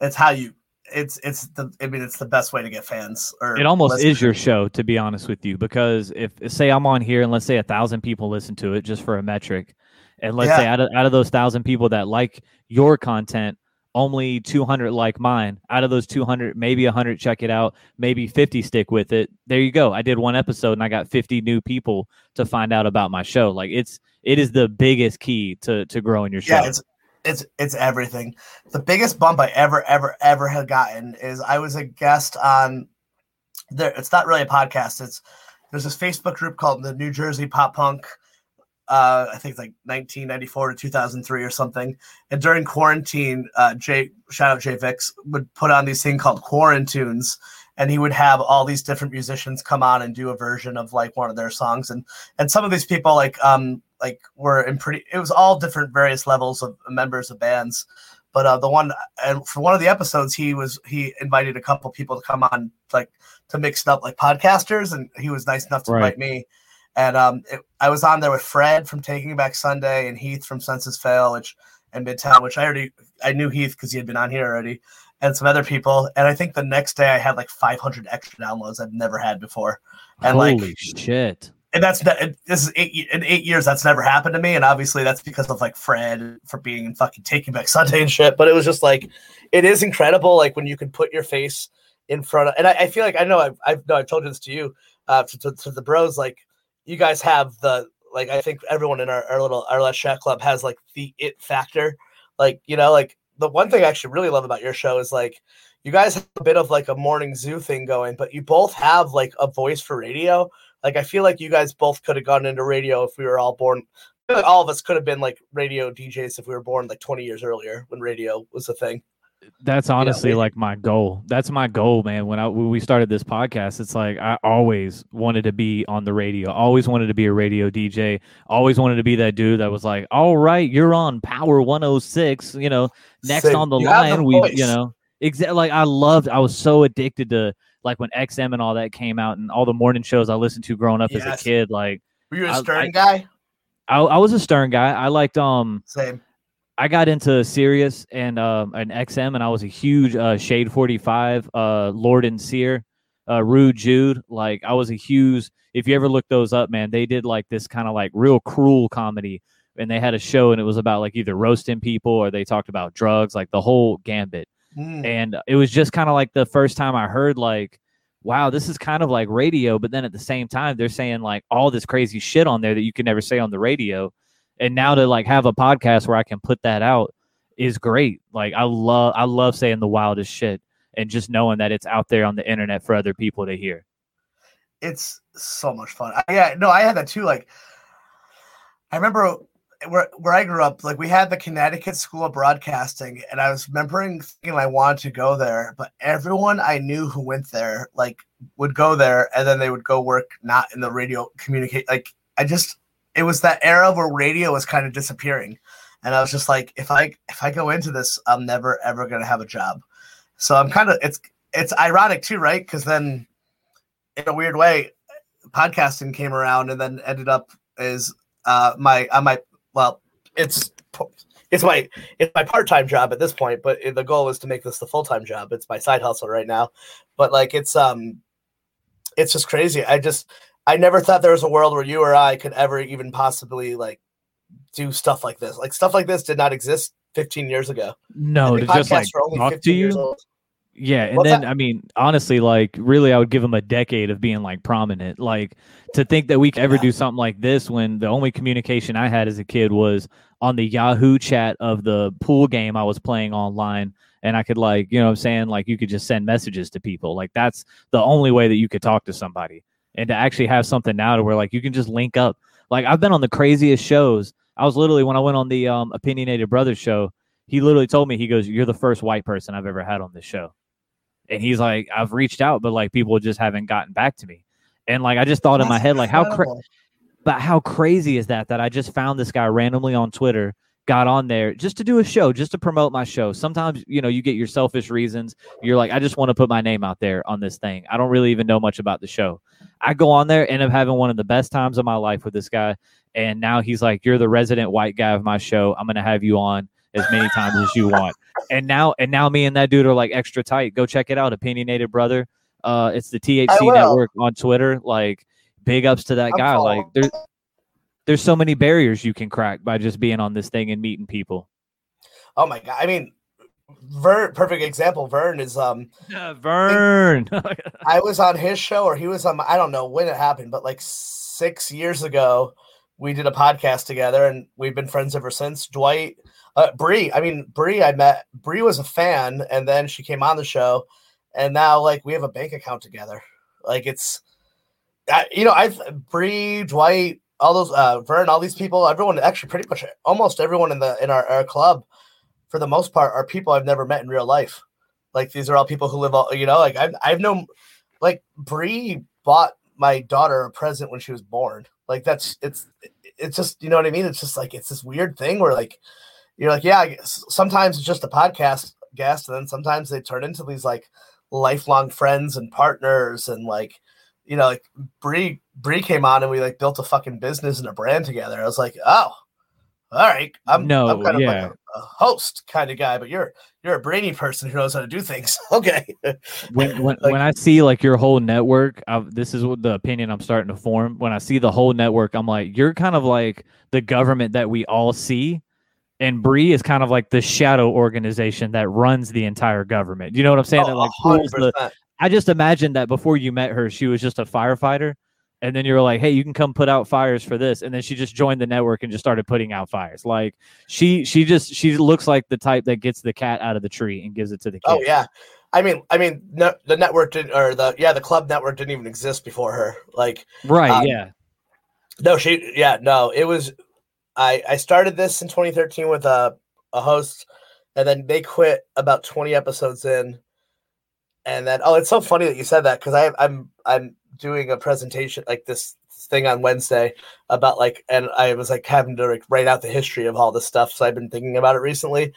it's how you, it's, it's the, I mean, it's the best way to get fans. Or it almost listeners. Is your show, to be honest with you, because if say I'm on here and let's say a thousand people listen to it just for a metric. And let's yeah. say out of, out of those thousand people that like your content, only two hundred like mine. Out of those two hundred, maybe one hundred check it out, maybe fifty stick with it. There you go. I did one episode and I got fifty new people to find out about my show. Like it's it is the biggest key to to growing your show. Yeah, it's it's it's everything. The biggest bump I ever ever ever had gotten is I was a guest on there. It's not really a podcast. It's there's this Facebook group called the New Jersey Pop Punk. Uh, I think it's like nineteen ninety-four to two thousand three or something. And during quarantine, uh, Jay, shout out Jay Vix, would put on these thing called Quarantunes. And he would have all these different musicians come on and do a version of like one of their songs. And, and some of these people like, um, like were in pretty, it was all different various levels of members of bands. But uh, the one, and for one of the episodes, he was he invited a couple people to come on like to mix it up like podcasters. And he was nice enough to right. invite me. And um, it, I was on there with Fred from Taking Back Sunday and Heath from Census Fail, which and Midtown, which I already I knew Heath because he had been on here already, and some other people. And I think the next day I had like five hundred extra downloads I've never had before. And holy like, shit! And that's it, this is eight in eight years that's never happened to me. And obviously that's because of like Fred for being in fucking Taking Back Sunday and shit. But it was just like it is incredible, like when you can put your face in front of. And I, I feel like I know I've I've no I've told this to you uh, to, to, to the bros like. You guys have the, like, I think everyone in our, our little, our Let's Chat Club has like the it factor. Like, you know, like the one thing I actually really love about your show is like, you guys have a bit of like a morning zoo thing going, but you both have like a voice for radio. Like, I feel like you guys both could have gone into radio if we were all born. Like all of us could have been like radio D Js if we were born like twenty years earlier when radio was a thing. That's honestly yeah, like my goal. That's my goal, man. When I when we started this podcast, it's like I always wanted to be on the radio. Always wanted to be a radio D J. Always wanted to be that dude that was like, "All right, you're on Power one oh six." You know, next so on the line, the we, voice. You know, exactly. Like I loved. I was so addicted to like when X M and all that came out, and all the morning shows I listened to growing up yes. as a kid. Like, were you a I, Stern I, guy? I, I was a Stern guy. I liked um. Same. I got into Sirius and um, an X M, and I was a huge uh, Shade forty-five, uh, Lord and Sear, uh, Rude Jude. Like, I was a huge, if you ever look those up, man, they did like this kind of like real cruel comedy. And they had a show, and it was about like either roasting people or they talked about drugs, like the whole gambit. Mm. And it was just kind of like the first time I heard, like, wow, this is kind of like radio. But then at the same time, they're saying like all this crazy shit on there that you can never say on the radio. And now to like have a podcast where I can put that out is great. Like I love, I love saying the wildest shit and just knowing that it's out there on the internet for other people to hear. It's so much fun. I, yeah, no, I had that too. Like I remember where where I grew up, like we had the Connecticut School of Broadcasting, and I was remembering thinking I wanted to go there, but everyone I knew who went there, like would go there and then they would go work, not in the radio communicate. Like I just, it was that era where radio was kind of disappearing. And I was just like, if I, if I go into this, I'm never, ever going to have a job. So I'm kind of, it's, it's ironic too, right? Cause then in a weird way, podcasting came around and then ended up as uh, my, I might, well, it's, it's my, it's my part-time job at this point, but the goal is to make this the full-time job. It's my side hustle right now, but like, it's, um, it's just crazy. I just, I never thought there was a world where you or I could ever even possibly like do stuff like this. Like stuff like this did not exist fifteen years ago. No, to just like talk to you. Yeah. And then, I mean, honestly, like really, I would give them a decade of being like prominent, like to think that we could ever do something like this when the only communication I had as a kid was on the Yahoo chat of the pool game I was playing online. And I could like, you know what I'm saying? Like you could just send messages to people. Like that's the only way that you could talk to somebody. And to actually have something now to where like you can just link up. Like I've been on the craziest shows. I was literally, when I went on the um, Opinionated Brothers show, he literally told me, he goes, "You're the first white person I've ever had on this show." And he's like, "I've reached out, but like people just haven't gotten back to me." And like I just thought That's in my head, like incredible. how, cra- but how crazy is that? That I just found this guy randomly on Twitter, got on there just to do a show, just to promote my show. Sometimes, you know, you get your selfish reasons. You're like, I just want to put my name out there on this thing. I don't really even know much about the show. I go on there, end up having one of the best times of my life with this guy. And now he's like, "You're the resident white guy of my show. I'm going to have you on as many times as you want." And now, and now me and that dude are like extra tight. Go check it out. Opinionated Brother. Uh, it's the T H C network on Twitter. Like big ups to that I'm guy. Cool. Like there's, There's so many barriers you can crack by just being on this thing and meeting people. Oh my God. I mean, Vern, perfect example. Vern is, um, yeah, Vern, I, I was on his show or he was on, I don't know when it happened, but like six years ago, we did a podcast together and we've been friends ever since. Dwight, uh, Bree. I mean, Bree, I met Bree was a fan and then she came on the show and now like we have a bank account together. Like it's, I, you know, I've Bree, Dwight, all those, uh, Vern, all these people, everyone, actually pretty much almost everyone in the, in our, our club for the most part are people I've never met in real life. Like these are all people who live all, you know, like I've, I've known, like Bree bought my daughter a present when she was born. Like that's, it's, it's just, you know what I mean? It's just like, it's this weird thing where like, you're like, yeah, I guess sometimes it's just a podcast guest. And then sometimes they turn into these like lifelong friends and partners and like, you know, like Bree, Bree came on and we like built a fucking business and a brand together. I was like, oh, all right. I'm, no, I'm kind of yeah. like a, a host kind of guy, but you're you're a brainy person who knows how to do things. Okay. when when, like, when I see like your whole network, I've, this is what the opinion I'm starting to form. When I see the whole network, I'm like, you're kind of like the government that we all see. And Bree is kind of like the shadow organization that runs the entire government. You know what I'm saying? Oh, that like rules the, I just imagined that before you met her, she was just a firefighter. And then you were like, "Hey, you can come put out fires for this." And then she just joined the network and just started putting out fires. Like she, she just, she looks like the type that gets the cat out of the tree and gives it to the kid. Oh yeah, I mean, I mean, no, the network didn't, or the yeah, the club network didn't even exist before her. Like right, um, yeah. No, she, yeah, no, it was. I I started this in twenty thirteen with a a host, and then they quit about twenty episodes in. And then, oh, it's so funny that you said that because I I'm I'm doing a presentation like this thing on Wednesday about like, and I was like having to like write out the history of all this stuff. So I've been thinking about it recently,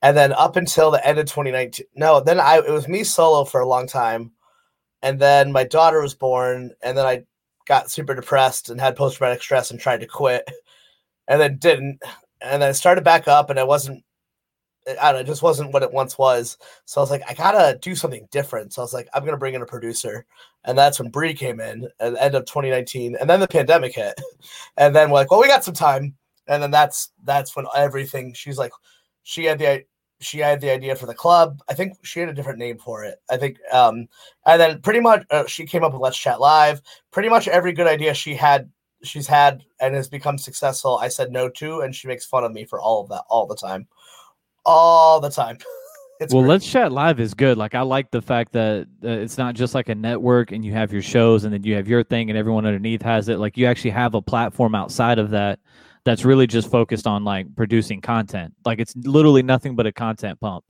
and then up until the end of twenty nineteen, no, then I it was me solo for a long time, and then my daughter was born, and then I got super depressed and had post traumatic stress and tried to quit, and then didn't, and then I started back up, and I wasn't. I don't know, it just wasn't what it once was. So I was like, I gotta do something different. So I was like, I'm gonna bring in a producer. And that's when Bree came in at the end of twenty nineteen. And then the pandemic hit. And then we're like, well, we got some time. And then that's that's when everything she's like she had the she had the idea for the club. I think she had a different name for it. I think um and then pretty much uh, she came up with Let's Chat Live. Pretty much every good idea she had she's had and has become successful, I said no to, and she makes fun of me for all of that all the time. All the time. It's well, great. Let's Chat Live is good. Like, I like the fact that uh, it's not just like a network and you have your shows and then you have your thing and everyone underneath has it. Like, you actually have a platform outside of that that's really just focused on like producing content. Like, it's literally nothing but a content pump.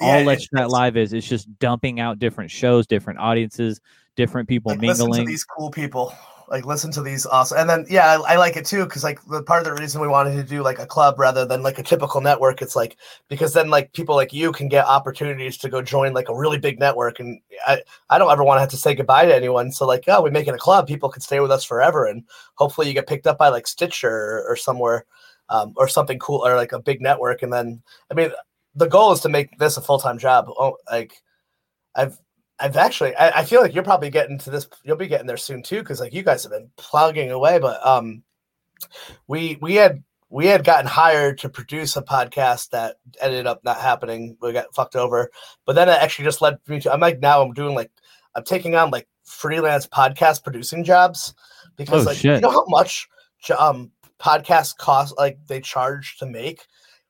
All yeah, Let's Chat Live is, it's just dumping out different shows, different audiences, different people like, mingling. Listen to these cool people. Like, listen to these awesome. And then, yeah, I, I like it too. Cause like the part of the reason we wanted to do like a club rather than like a typical network, it's like, because then like people like you can get opportunities to go join like a really big network. And I, I don't ever want to have to say goodbye to anyone. So like, oh, we make it a club. People can stay with us forever. And hopefully you get picked up by like Stitcher or, or somewhere um, or something cool or like a big network. And then, I mean, the goal is to make this a full-time job. Oh, like I've, I've actually, I, I feel like you're probably getting to this. You'll be getting there soon too. Cause like you guys have been plugging away, but um, we, we had, we had gotten hired to produce a podcast that ended up not happening. We got fucked over, but then it actually just led me to, I'm like, now I'm doing like, I'm taking on like freelance podcast producing jobs because oh, like, shit. You know how much um podcasts cost, like they charge to make,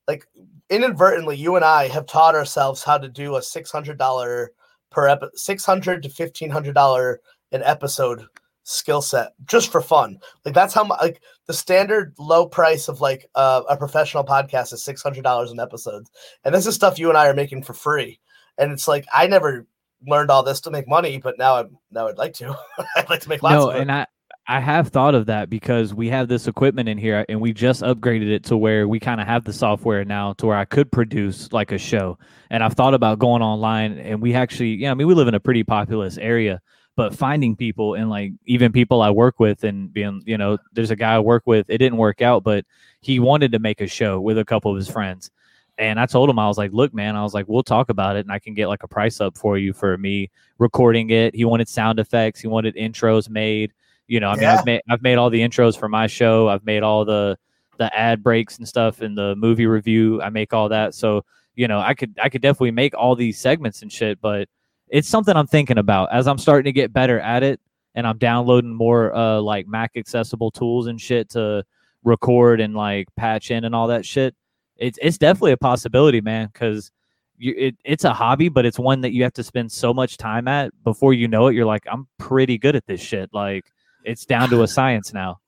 like inadvertently you and I have taught ourselves how to do a six hundred dollars per episode, six hundred to fifteen hundred dollars an episode skill set just for fun. Like that's how like the standard low price of like uh, a professional podcast is six hundred dollars an episode. And this is stuff you and I are making for free. And it's like, I never learned all this to make money, but now I'm now I'd like to, I'd like to make lots no, of it. And I, I have thought of that because we have this equipment in here and we just upgraded it to where we kind of have the software now to where I could produce like a show. And I've thought about going online and we actually, yeah, I mean, we live in a pretty populous area, but finding people and like even people I work with and being, you know, there's a guy I work with, it didn't work out, but he wanted to make a show with a couple of his friends. And I told him, I was like, look, man, I was like, we'll talk about it and I can get like a price up for you for me recording it. He wanted sound effects. He wanted intros made. You know, I mean, yeah. I've made I've made all the intros for my show. I've made all the the ad breaks and stuff and the movie review. I make all that. So, you know, I could I could definitely make all these segments and shit. But it's something I'm thinking about as I'm starting to get better at it. And I'm downloading more uh, like Mac accessible tools and shit to record and like patch in and all that shit. It's it's definitely a possibility, man, because you, it, it's a hobby, but it's one that you have to spend so much time at before you know it. You're like, I'm pretty good at this shit. Like. It's down to a science now.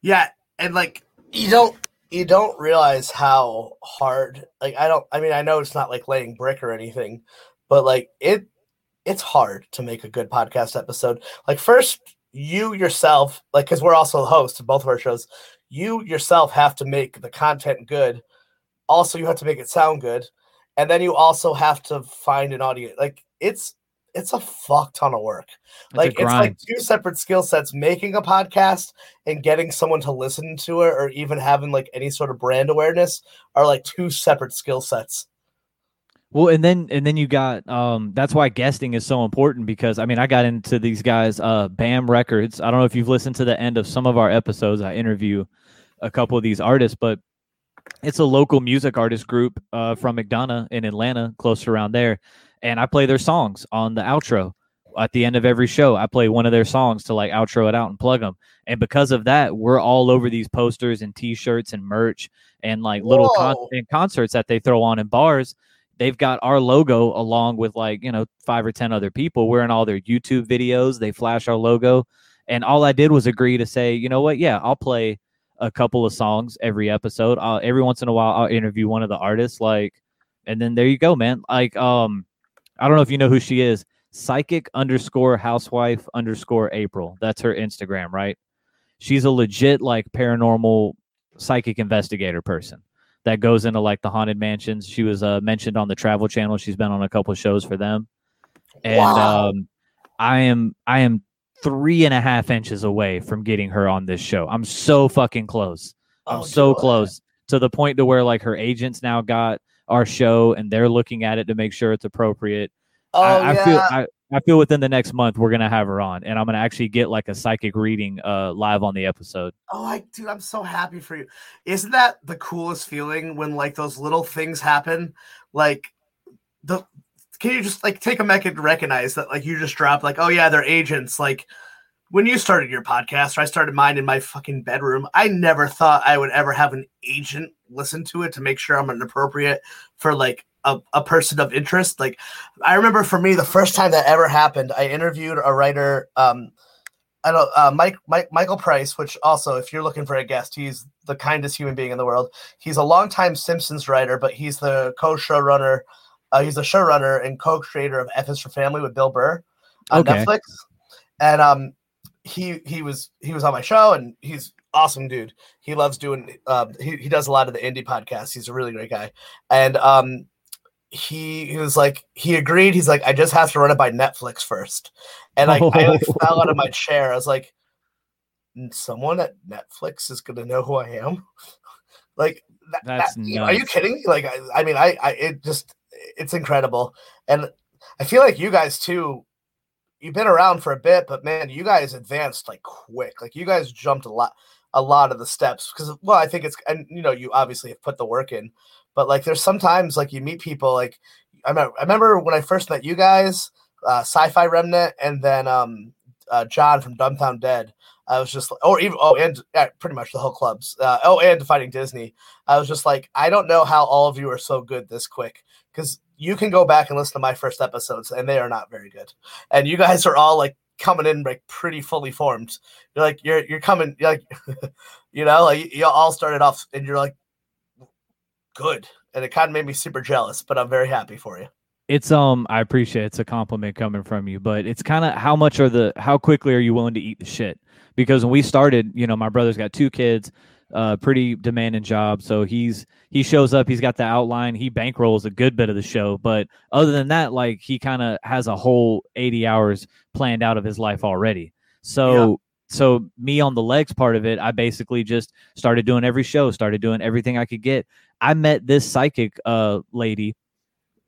Yeah, and like you don't you don't realize how hard. Like I don't. I mean, I know it's not like laying brick or anything, but like it it's hard to make a good podcast episode. Like first, you yourself, like because we're also hosts of both of our shows, you yourself have to make the content good. Also, you have to make it sound good, and then you also have to find an audience. Like it's. It's a fuck ton of work. It's like it's like two separate skill sets, making a podcast and getting someone to listen to it or even having like any sort of brand awareness are like two separate skill sets. Well, and then and then you got um that's why guesting is so important because I mean I got into these guys uh BAM Records. I don't know if you've listened to the end of some of our episodes. I interview a couple of these artists, but it's a local music artist group uh from McDonough in Atlanta, close around there. And I play their songs on the outro at the end of every show. I play one of their songs to like outro it out and plug them. And because of that, we're all over these posters and T-shirts and merch and like little con- and concerts that they throw on in bars. They've got our logo along with like, you know, five or ten other people. We're in all their YouTube videos. They flash our logo. And all I did was agree to say, you know what? Yeah, I'll play a couple of songs every episode. I'll, every once in a while, I'll interview one of the artists. Like, and then there you go, man. Like, um, I don't know if you know who she is. Psychic underscore housewife underscore April. That's her Instagram, right? She's a legit like paranormal psychic investigator person that goes into like the haunted mansions. She was uh, mentioned on the Travel Channel. She's been on a couple of shows for them. And wow. um, I am I am three and a half inches away from getting her on this show. I'm so fucking close. I'm oh, so God. close to the point to where like her agents now got our show and they're looking at it to make sure it's appropriate. Oh, I, I yeah. feel I, I feel within the next month we're gonna have her on and I'm gonna actually get like a psychic reading uh live on the episode. Oh I dude, I'm so happy for you. Isn't that the coolest feeling when like those little things happen? Like the can you just like take a minute to recognize that like you just dropped like, oh yeah, they're agents, like when you started your podcast, or I started mine in my fucking bedroom, I never thought I would ever have an agent listen to it to make sure I'm appropriate for like a, a person of interest. Like I remember for me, the first time that ever happened, I interviewed a writer, um, I don't, uh, Mike, Mike, Michael Price, which also, if you're looking for a guest, he's the kindest human being in the world. He's a longtime Simpsons writer, but he's the co-showrunner. Uh, he's the showrunner and co-creator of F is for Family with Bill Burr on okay. Netflix. And, um, he, he was, he was on my show and he's awesome dude. He loves doing, uh, he, he does a lot of the indie podcasts. He's a really great guy. And, um, He, he was like, he agreed. He's like, I just have to run it by Netflix first. And like, oh. I like fell out of my chair. I was like, someone at Netflix is going to know who I am. Like, that, That's that, you, are you kidding me? Like, I, I mean, I, I, it just, it's incredible. And I feel like you guys too, you've been around for a bit, but man, you guys advanced like quick. Like you guys jumped a lot, a lot of the steps because, well, I think it's, and you know, you obviously have put the work in. But, like, there's sometimes, like, you meet people, like, I remember, I remember when I first met you guys, uh, Sci-Fi Remnant, and then um, uh, John from Dumbtown Dead. I was just, or even, oh, and yeah, pretty much the whole clubs. Uh, oh, and Defining Disney. I was just like, I don't know how all of you are so good this quick. Because you can go back and listen to my first episodes, and they are not very good. And you guys are all, like, coming in, like, pretty fully formed. You're like, you're, you're coming, you're like, you know, like, you all started off, and you're like, good, and it kind of made me super jealous, but I'm very happy for you. It's um I appreciate it. It's a compliment coming from you, but it's kind of how much are the how quickly are you willing to eat the shit? Because when we started, you know, my brother's got two kids, uh pretty demanding job, so he's he shows up, he's got the outline, he bankrolls a good bit of the show, but other than that, like, he kind of has a whole eighty hours planned out of his life already. So yeah. So me on the legs part of it, I basically just started doing every show, started doing everything I could get. I met this psychic uh, lady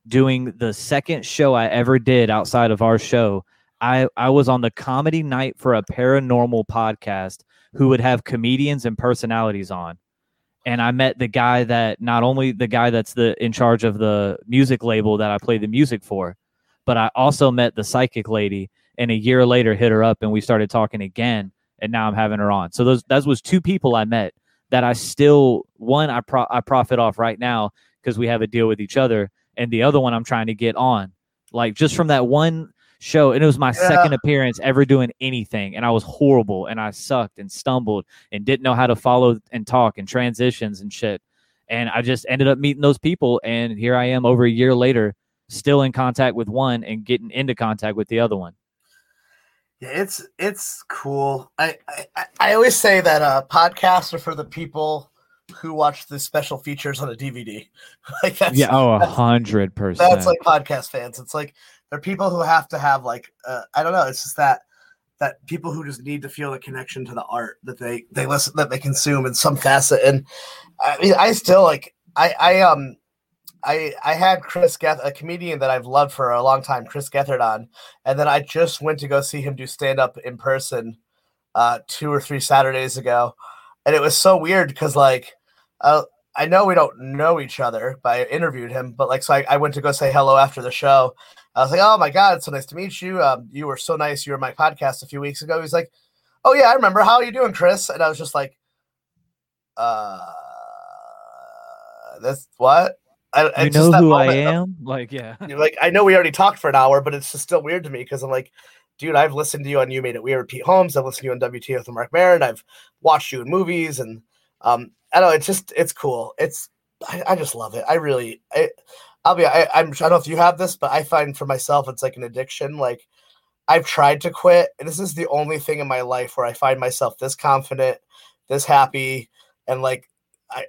doing the second show I ever did outside of our show. I, I was on the comedy night for a paranormal podcast who would have comedians and personalities on. And I met the guy that not only the guy that's the in charge of the music label that I play the music for, but I also met the psychic lady. And a year later, hit her up and we started talking again. And now I'm having her on. So those that was two people I met that I still one I pro, I profit off right now because we have a deal with each other. And the other one I'm trying to get on, like, just from that one show. And it was my yeah. second appearance ever doing anything. And I was horrible and I sucked and stumbled and didn't know how to follow and talk and transitions and shit. And I just ended up meeting those people. And here I am over a year later, still in contact with one and getting into contact with the other one. Yeah, it's it's cool. I, I, I always say that uh, podcasts are for the people who watch the special features on a D V D. Like that's, yeah, oh, a hundred percent. That's like podcast fans. It's like they're people who have to have like uh, I don't know. It's just that that people who just need to feel a connection to the art that they they listen that they consume in some facet. And I mean, I still like I I um. I, I had Chris Geth, a comedian that I've loved for a long time, Chris Gethard, on, and then I just went to go see him do stand-up in person uh, two or three Saturdays ago, and it was so weird because, like, uh, I know we don't know each other, but I interviewed him, but, like, so I, I went to go say hello after the show. I was like, oh, my God, it's so nice to meet you. Um, you were so nice. You were on my podcast a few weeks ago. He's like, oh, yeah, I remember. How are you doing, Chris? And I was just like, uh, that's what? I, you know who moment, I am? Though. Like, yeah. You're like, I know we already talked for an hour, but it's just still weird to me because I'm like, dude, I've listened to you on You Made It Weird, Pete Holmes. I've listened to you on W T F with Mark Maron. I've watched you in movies. And um, I don't know. It's just, it's cool. It's, I, I just love it. I really, I, I'll be, I, I'm, I don't know if you have this, but I find for myself, it's like an addiction. Like, I've tried to quit. And this is the only thing in my life where I find myself this confident, this happy, and like,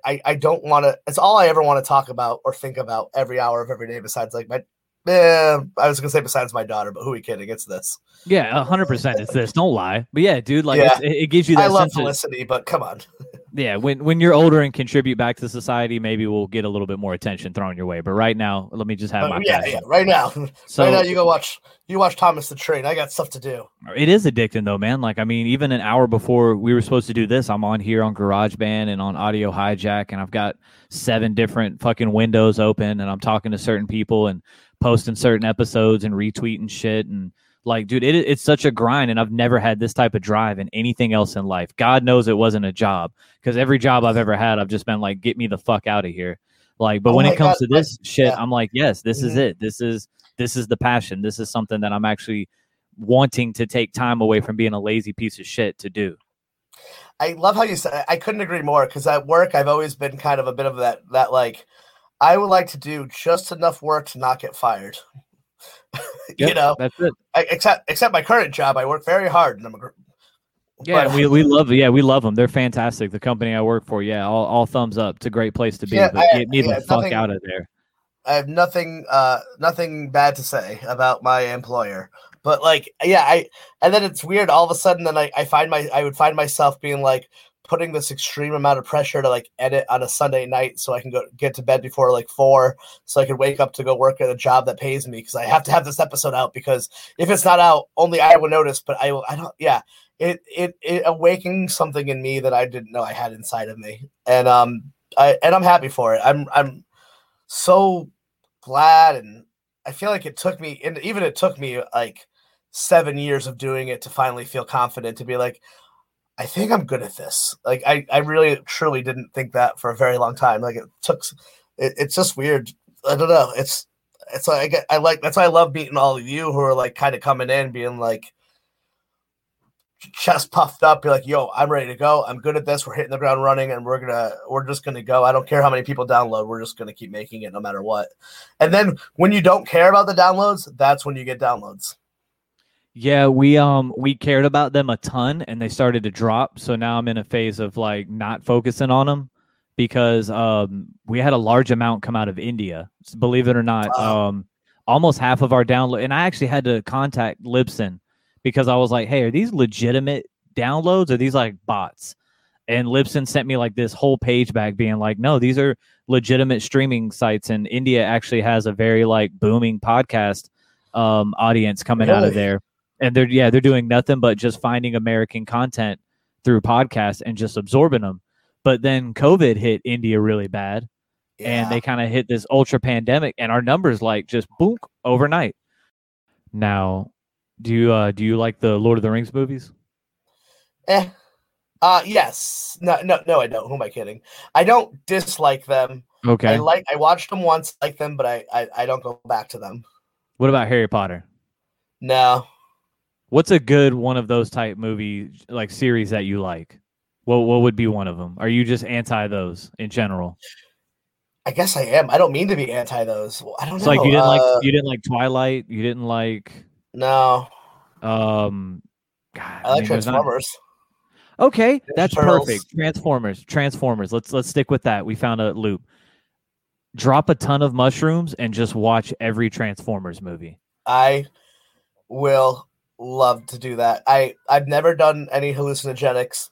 I, I don't want to, it's all I ever want to talk about or think about every hour of every day besides like my, eh, I was going to say besides my daughter, but who are we kidding? It's this. Yeah, one hundred percent it's this. Don't lie. But yeah, dude, like yeah. It, it gives you that I love sense Felicity, of, but come on. Yeah, when, when you're older and contribute back to society, maybe we'll get a little bit more attention thrown your way. But right now, let me just have oh, my yeah, passion. Yeah, right now. So, right now you go watch, you watch Thomas the Train. I got stuff to do. It is addicting though, man. Like, I mean, even an hour before we were supposed to do this, I'm on here on GarageBand and on Audio Hijack, and I've got seven different fucking windows open, and I'm talking to certain people and posting certain episodes and retweeting shit and Like, dude, it, it's such a grind, and I've never had this type of drive in anything else in life. God knows it wasn't a job, because every job I've ever had, I've just been like, get me the fuck out of here. Like, but oh when it comes God. to this shit, yeah. I'm like, yes, this mm-hmm. is it. This is this is the passion. This is something that I'm actually wanting to take time away from being a lazy piece of shit to do. I love how you said, I couldn't agree more, because at work, I've always been kind of a bit of that, that like, I would like to do just enough work to not get fired. Yep, you know, that's it. I, except except my current job, I work very hard. And I'm a, yeah, but, we we love yeah we love them. They're fantastic. The company I work for, yeah, all, all thumbs up. It's a great place to be. Yeah, but I, get me yeah, the nothing, fuck out of there. I have nothing uh nothing bad to say about my employer, but like yeah, I and then it's weird. All of a sudden, then I, I find my I would find myself being like putting this extreme amount of pressure to like edit on a Sunday night so I can go get to bed before like four so I can wake up to go work at a job that pays me. Cause I have to have this episode out, because if it's not out, only I will notice, but I will, I don't, yeah, it, it, it awakening something in me that I didn't know I had inside of me. And, um, I, and I'm happy for it. I'm, I'm so glad. And I feel like it took me, and even it took me like seven years of doing it to finally feel confident to be like, I think I'm good at this. Like I, I really truly didn't think that for a very long time. Like it took, it, it's just weird. I don't know. It's, it's like, I get, I like, that's why I love meeting all of you who are like kind of coming in being like chest puffed up. You're like, yo, I'm ready to go. I'm good at this. We're hitting the ground running and we're going to, we're just going to go. I don't care how many people download. We're just going to keep making it no matter what. And then when you don't care about the downloads, that's when you get downloads. Yeah, we um we cared about them a ton, and they started to drop. So now I'm in a phase of like not focusing on them, because um we had a large amount come out of India. Believe it or not, um almost half of our download. And I actually had to contact Libsyn, because I was like, hey, are these legitimate downloads? Or are these like bots? And Libsyn sent me like this whole page back being like, no, these are legitimate streaming sites. And India actually has a very like booming podcast um audience coming really? out of there. And they're, yeah, they're doing nothing but just finding American content through podcasts and just absorbing them. But then COVID hit India really bad, yeah. and they kind of hit this ultra pandemic, and our numbers like just boom overnight. Now, do you, uh, do you like the Lord of the Rings movies? Eh, uh, yes. No, no, no, I don't. Who am I kidding? I don't dislike them. Okay. I like, I watched them once, like them, but I, I, I don't go back to them. What about Harry Potter? No. What's a good one of those type movie like series that you like? What what would be one of them? Are you just anti those in general? I guess I am. I don't mean to be anti those. I don't it's know. Like you didn't uh, like you didn't like Twilight. You didn't like no. Um, God, I like I mean, Transformers. Not... Okay, that's Turtles. Perfect. Transformers, Transformers. Let's let's stick with that. We found a loop. Drop a ton of mushrooms and just watch every Transformers movie. I will. Love to do that. I, I've never done any hallucinogenics,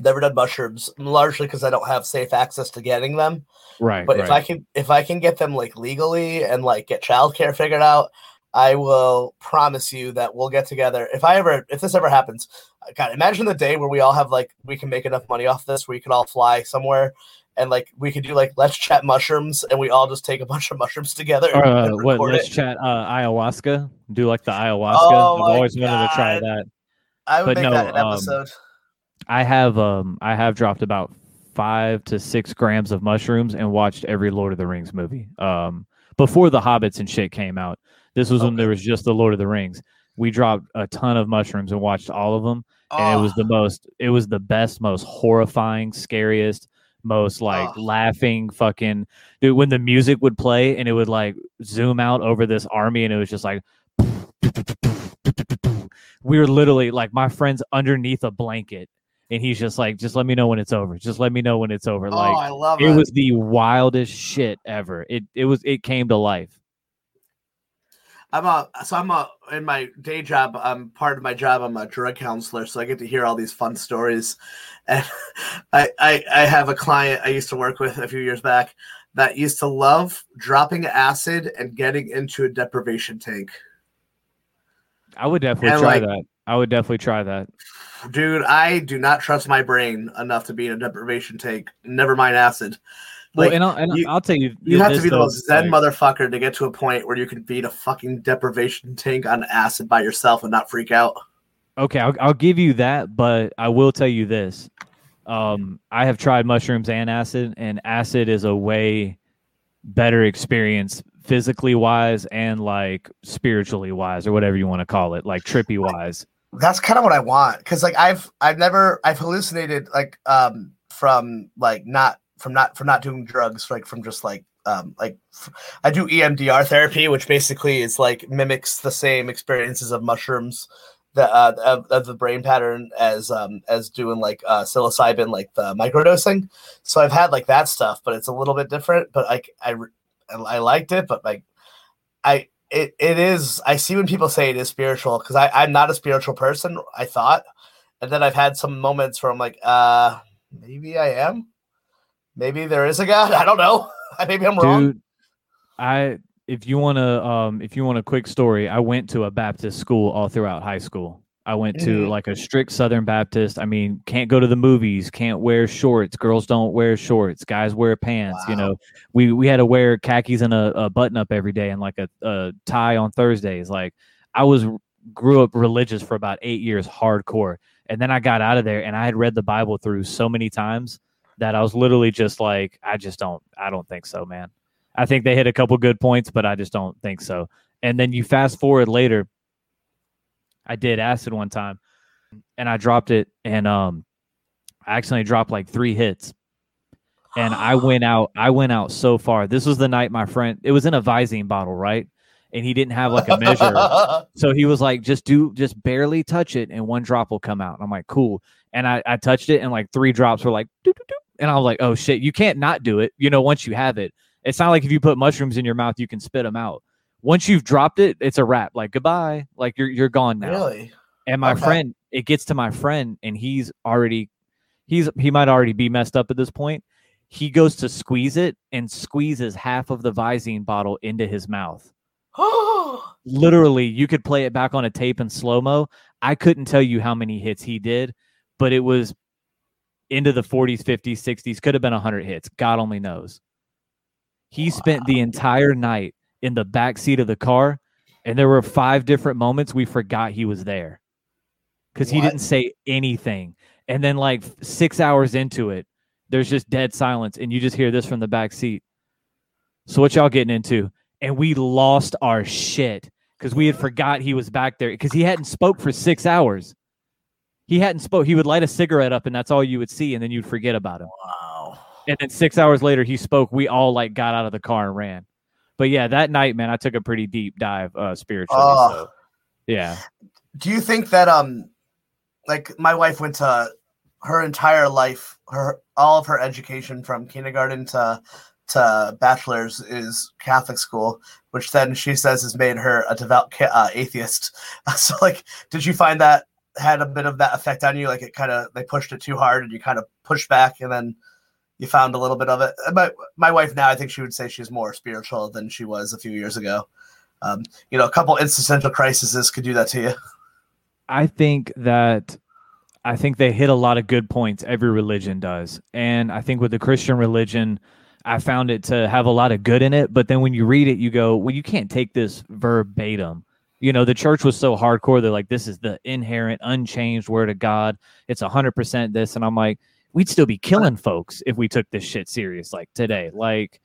never done mushrooms, largely because I don't have safe access to getting them. Right. But right. if I can if I can get them like legally and like get childcare figured out, I will promise you that we'll get together. If I ever if this ever happens, God, imagine the day where we all have like we can make enough money off this, where we can all fly somewhere. And like we could do like Let's Chat mushrooms, and we all just take a bunch of mushrooms together. And uh, what, let's it. chat uh, ayahuasca. Do like the ayahuasca. Oh I've always God. wanted to try that. I would but make no, that an episode. Um, I have um I have dropped about five to six grams of mushrooms and watched every Lord of the Rings movie. Um, before the Hobbits and shit came out, this was okay. when there was just the Lord of the Rings. We dropped a ton of mushrooms and watched all of them, oh. and it was the most. It was the best, most horrifying, scariest. Most like oh. laughing fucking dude when the music would play and it would like zoom out over this army and it was just like we were literally like my friend's underneath a blanket and he's just like just let me know when it's over just let me know when it's over oh, like I love it, it was the wildest shit ever. It it was it came to life. I'm a so I'm a in my day job. I'm part of my job. I'm a drug counselor, so I get to hear all these fun stories. And I, I I have a client I used to work with a few years back that used to love dropping acid and getting into a deprivation tank. I would definitely and try like, that. I would definitely try that, dude. I do not trust my brain enough to be in a deprivation tank. Never mind acid. Like, well, and I'll, and you, I'll tell you, you have to be the most zen like, motherfucker to get to a point where you can beat a fucking deprivation tank on acid by yourself and not freak out. Okay, I'll, I'll give you that, but I will tell you this. Um, I have tried mushrooms and acid, and acid is a way better experience physically wise and like spiritually wise or whatever you want to call it, like trippy wise. That's kind of what I want. Cause like I've, I've never, I've hallucinated like, um, from like not, from not, from not doing drugs, like from just like, um, like f- I do E M D R therapy, which basically is like mimics the same experiences of mushrooms that, uh, of, of the brain pattern as, um, as doing like, uh, psilocybin, like the microdosing. So I've had like that stuff, but it's a little bit different, but like I, I liked it, but like I, It it is. I see when people say it is spiritual because I I'm not a spiritual person. I thought, and then I've had some moments where I'm like, uh, maybe I am. Maybe there is a God. I don't know. Maybe I'm Dude, wrong. I if you want to um if you want a quick story, I went to a Baptist school all throughout high school. I went to mm-hmm. like a strict Southern Baptist. I mean, can't go to the movies, can't wear shorts. Girls don't wear shorts. Guys wear pants. Wow. You know, we, we had to wear khakis and a, a button up every day and like a, a tie on Thursdays. Like I was grew up religious for about eight years, hardcore. And then I got out of there and I had read the Bible through so many times that I was literally just like, I just don't, I don't think so, man. I think they hit a couple good points, but I just don't think so. And then you fast forward later. I did acid one time and I dropped it and um, I accidentally dropped like three hits and I went out. I went out so far. This was the night my friend, it was in a Visine bottle, right? And he didn't have like a measure. So he was like, just do, just barely touch it and one drop will come out. And I'm like, cool. And I, I touched it and like three drops were like, doo, doo, doo. And I was like, oh shit, you can't not do it. You know, once you have it, it's not like if you put mushrooms in your mouth, you can spit them out. Once you've dropped it, it's a wrap. Like goodbye. Like you're you're gone now. Really? And my okay. friend, it gets to my friend, and he's already, he's he might already be messed up at this point. He goes to squeeze it and squeezes half of the Visine bottle into his mouth. Oh! Literally, you could play it back on a tape in slow mo. I couldn't tell you how many hits he did, but it was into the forties, fifties, sixties. Could have been a hundred hits. God only knows. He wow. spent the entire night in the back seat of the car, and there were five different moments we forgot he was there because he didn't say anything. And then like six hours into it, there's just dead silence, and you just hear this from the back seat. So what y'all getting into? And we lost our shit because we had forgot he was back there because he hadn't spoke for six hours. He hadn't spoke. He would light a cigarette up, and that's all you would see, and then you'd forget about him. Wow. And then six hours later, he spoke. We all like got out of the car and ran. But yeah, that night, man, I took a pretty deep dive uh, spiritually. Uh, so, yeah. Do you think that, um, like, my wife went to her entire life, her all of her education from kindergarten to to bachelor's is Catholic school, which then she says has made her a devout ca- uh, atheist. So, like, did you find that had a bit of that effect on you? Like, it kind of they pushed it too hard, and you kind of pushed back, and then. You found a little bit of it. My, my wife now, I think she would say she's more spiritual than she was a few years ago. Um, you know, a couple existential crises could do that to you. I think that I think they hit a lot of good points. Every religion does. And I think with the Christian religion, I found it to have a lot of good in it. But then when you read it, you go, well, you can't take this verbatim. You know, the church was so hardcore. They're like, this is the inherent, unchanged word of God. It's one hundred percent this. And I'm like, we'd still be killing folks if we took this shit serious like today. Like,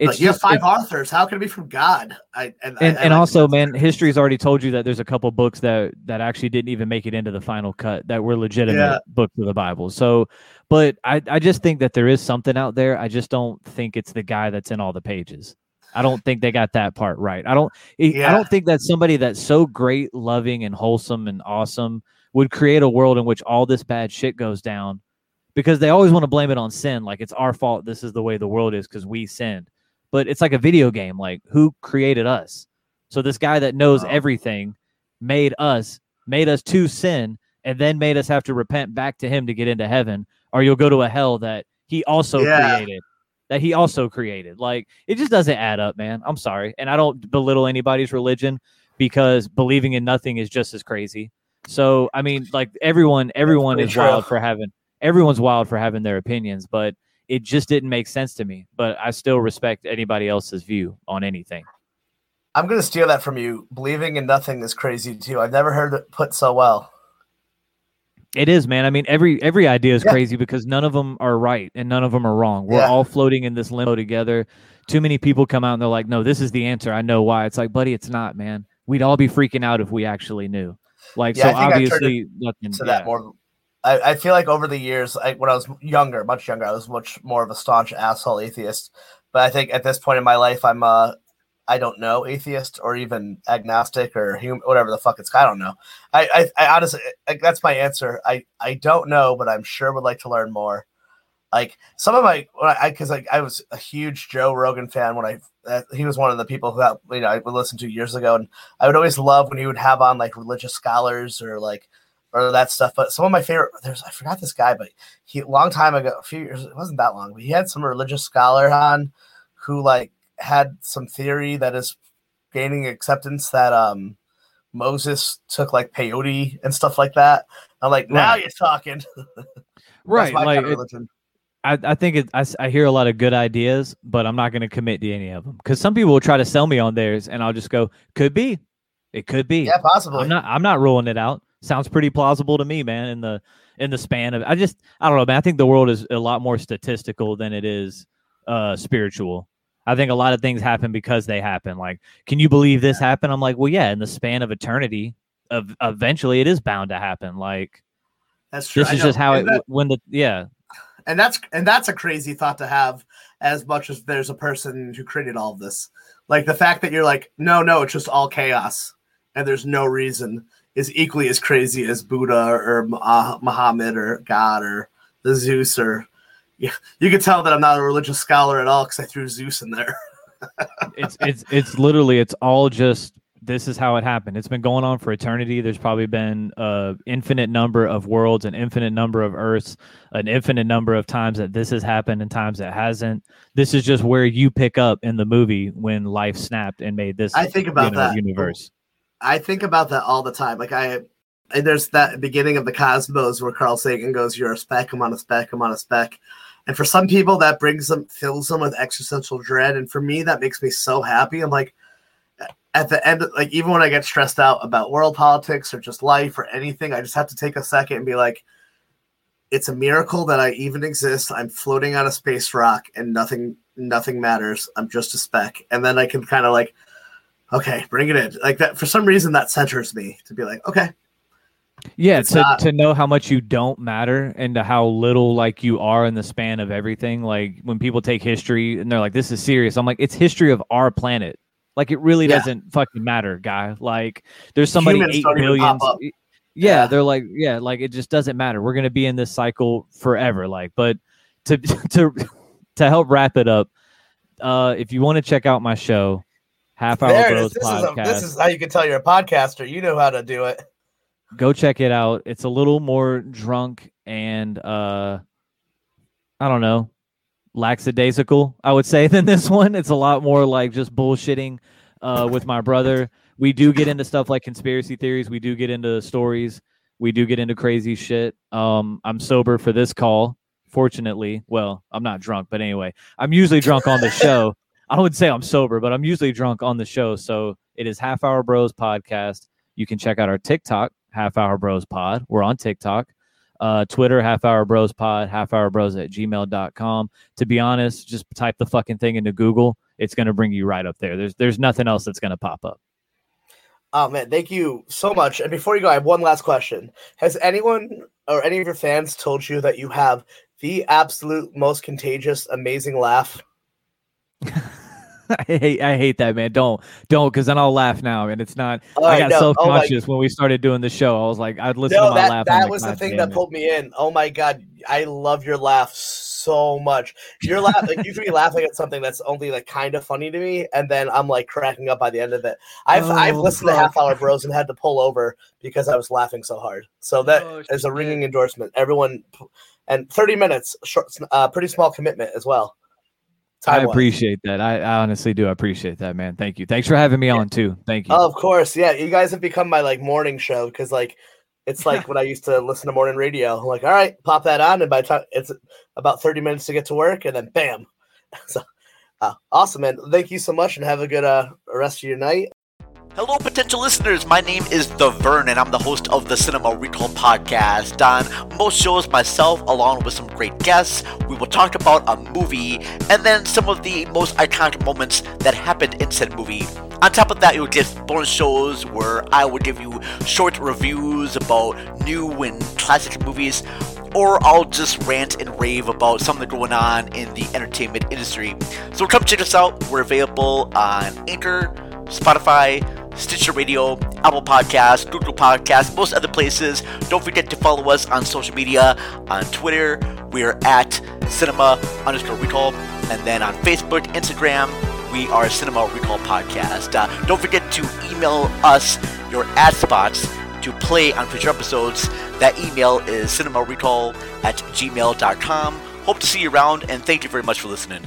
it's like you just, have five authors. How can it be from God? I And, and, I, and I, also, I, man, history's already told you that there's a couple books that, that actually didn't even make it into the final cut that were legitimate yeah. books of the Bible. So, but I, I just think that there is something out there. I just don't think it's the guy that's in all the pages. I don't think they got that part right. I don't. It, yeah. I don't think that somebody that's so great, loving, and wholesome and awesome would create a world in which all this bad shit goes down. Because they always want to blame it on sin. Like, it's our fault. This is the way the world is because we sinned. But it's like a video game. Like, who created us? So this guy that knows wow. everything made us, made us to sin, and then made us have to repent back to him to get into heaven, or you'll go to a hell that he also yeah. created. That he also created. Like, it just doesn't add up, man. I'm sorry. And I don't belittle anybody's religion because believing in nothing is just as crazy. So, I mean, like, everyone, everyone is wild for having... Everyone's wild for having their opinions, but it just didn't make sense to me, but I still respect anybody else's view on anything. I'm going to steal that from you. Believing in nothing is crazy too. I've never heard it put so well. It is, man. I mean, every every idea is yeah. crazy because none of them are right and none of them are wrong. We're yeah. all floating in this limbo together. Too many people come out and they're like, no, this is the answer. I know why. It's like, buddy, it's not, man. We'd all be freaking out if we actually knew. Like, yeah, so obviously, nothing. So yeah. that more. I, I feel like over the years, I, when I was younger, much younger, I was much more of a staunch asshole atheist. But I think at this point in my life, I'm uh, I don't know, atheist or even agnostic or human, whatever the fuck it's. I don't know. I, I, I honestly, I, that's my answer. I, I don't know, but I'm sure would like to learn more. Like some of my, I, cause like I was a huge Joe Rogan fan when I, uh, he was one of the people who, you know, I would listen to years ago. And I would always love when he would have on like religious scholars or like, or that stuff. But some of my favorite, there's, I forgot this guy, but he, a long time ago, a few years, it wasn't that long, but he had some religious scholar on who like, had some theory that is gaining acceptance that um Moses took like peyote and stuff like that. I'm like, now right. you're talking. Right. Like, kind of it, I, I think it, I, I hear a lot of good ideas, but I'm not going to commit to any of them because some people will try to sell me on theirs and I'll just go, could be, it could be. Yeah, possibly. I'm not, I'm not ruling it out. Sounds pretty plausible to me, man. In the, in the span of, I just, I don't know, man. I think the world is a lot more statistical than it is uh, spiritual. I think a lot of things happen because they happen. Like, can you believe this happened? I'm like, well, yeah, in the span of eternity, of eventually it is bound to happen. Like, that's true. This is just how it, when the, yeah. And that's, and that's a crazy thought to have as much as there's a person who created all of this. Like the fact that you're like, no, no, it's just all chaos and there's no reason is equally as crazy as Buddha or uh, Muhammad or God or the Zeus or, yeah, you can tell that I'm not a religious scholar at all because I threw Zeus in there. it's it's it's literally it's all just this is how it happened. It's been going on for eternity. There's probably been an infinite number of worlds, an infinite number of Earths, an infinite number of times that this has happened and times that hasn't. This is just where you pick up in the movie when life snapped and made this. I think about you know, that universe. I think about that all the time. Like I. And there's that beginning of the cosmos where Carl Sagan goes, "You're a speck. I'm on a speck. I'm on a speck." And for some people, that brings them, fills them with existential dread. And for me, that makes me so happy. I'm like, at the end, like even when I get stressed out about world politics or just life or anything, I just have to take a second and be like, "It's a miracle that I even exist. I'm floating on a space rock, and nothing, nothing matters. I'm just a speck." And then I can kind of like, "Okay, bring it in." Like that. For some reason, that centers me to be like, "Okay." Yeah, it's to not, to know how much you don't matter and to how little like you are in the span of everything. Like when people take history and they're like, "This is serious," I'm like, "It's history of our planet. Like it really yeah. doesn't fucking matter, guy. Like there's somebody eight billion. Yeah, yeah, they're like, yeah, like it just doesn't matter. We're gonna be in this cycle forever. Like, but to to to help wrap it up, uh, if you want to check out my show, Half Hour Bros Podcast. This is how you can tell you're a podcaster. You know how to do it. Go check it out. It's a little more drunk and, uh, I don't know, lackadaisical, I would say, than this one. It's a lot more like just bullshitting uh, with my brother. We do get into stuff like conspiracy theories. We do get into stories. We do get into crazy shit. Um, I'm sober for this call, fortunately. Well, I'm not drunk, but anyway, I'm usually drunk on the show. I would say I'm sober, but I'm usually drunk on the show. So it is Half Hour Bros Podcast. You can check out our TikTok. Half Hour Bros Pod. We're on TikTok, uh, Twitter, Half Hour Bros Pod, Half Hour Bros at gmail dot com. To be honest, just type the fucking thing into Google. It's going to bring you right up there. There's there's nothing else that's going to pop up. Oh, man, thank you so much. And before you go, I have one last question. Has anyone or any of your fans told you that you have the absolute most contagious, amazing laugh? I hate, I hate that, man. Don't, don't, because then I'll laugh now, and it's not. Oh, I got no. self-conscious oh when we started doing the show. I was like, I'd listen no, to my that, laugh. That like, was the thing that pulled me in. Oh my god, I love your laugh so much. Your laugh, like you can be laughing at something that's only like kind of funny to me, and then I'm like cracking up by the end of it. I've, oh, I've listened fuck. to Half Hour Bros and had to pull over because I was laughing so hard. So that oh, is a ringing endorsement. Everyone, and thirty minutes, short, uh, pretty small commitment as well. I appreciate that. I, I honestly do. I appreciate that, man. Thank you. Thanks for having me yeah. on too. Thank you. Oh, of course. Yeah. You guys have become my like morning show. Cause like, It's like when I used to listen to morning radio. I'm like, all right, pop that on, and by the time it's about thirty minutes to get to work, and then bam. So, uh, awesome, man. Thank you so much, and have a good uh, rest of your night. Hello, potential listeners. My name is The Vern, and I'm the host of the Cinema Recall podcast. On most shows, myself, along with some great guests, we will talk about a movie and then some of the most iconic moments that happened in said movie. On top of that, you'll get bonus shows where I will give you short reviews about new and classic movies, or I'll just rant and rave about something going on in the entertainment industry. So come check us out. We're available on Anchor, Spotify, Stitcher Radio, Apple Podcasts, Google Podcasts, most other places. Don't forget to follow us on social media. On Twitter, we are at Cinema underscore Recall. And then on Facebook, Instagram, we are Cinema Recall Podcast. Uh, don't forget to email us your ad spots to play on future episodes. That email is cinemarecall at gmail dot com. Hope to see you around, and thank you very much for listening.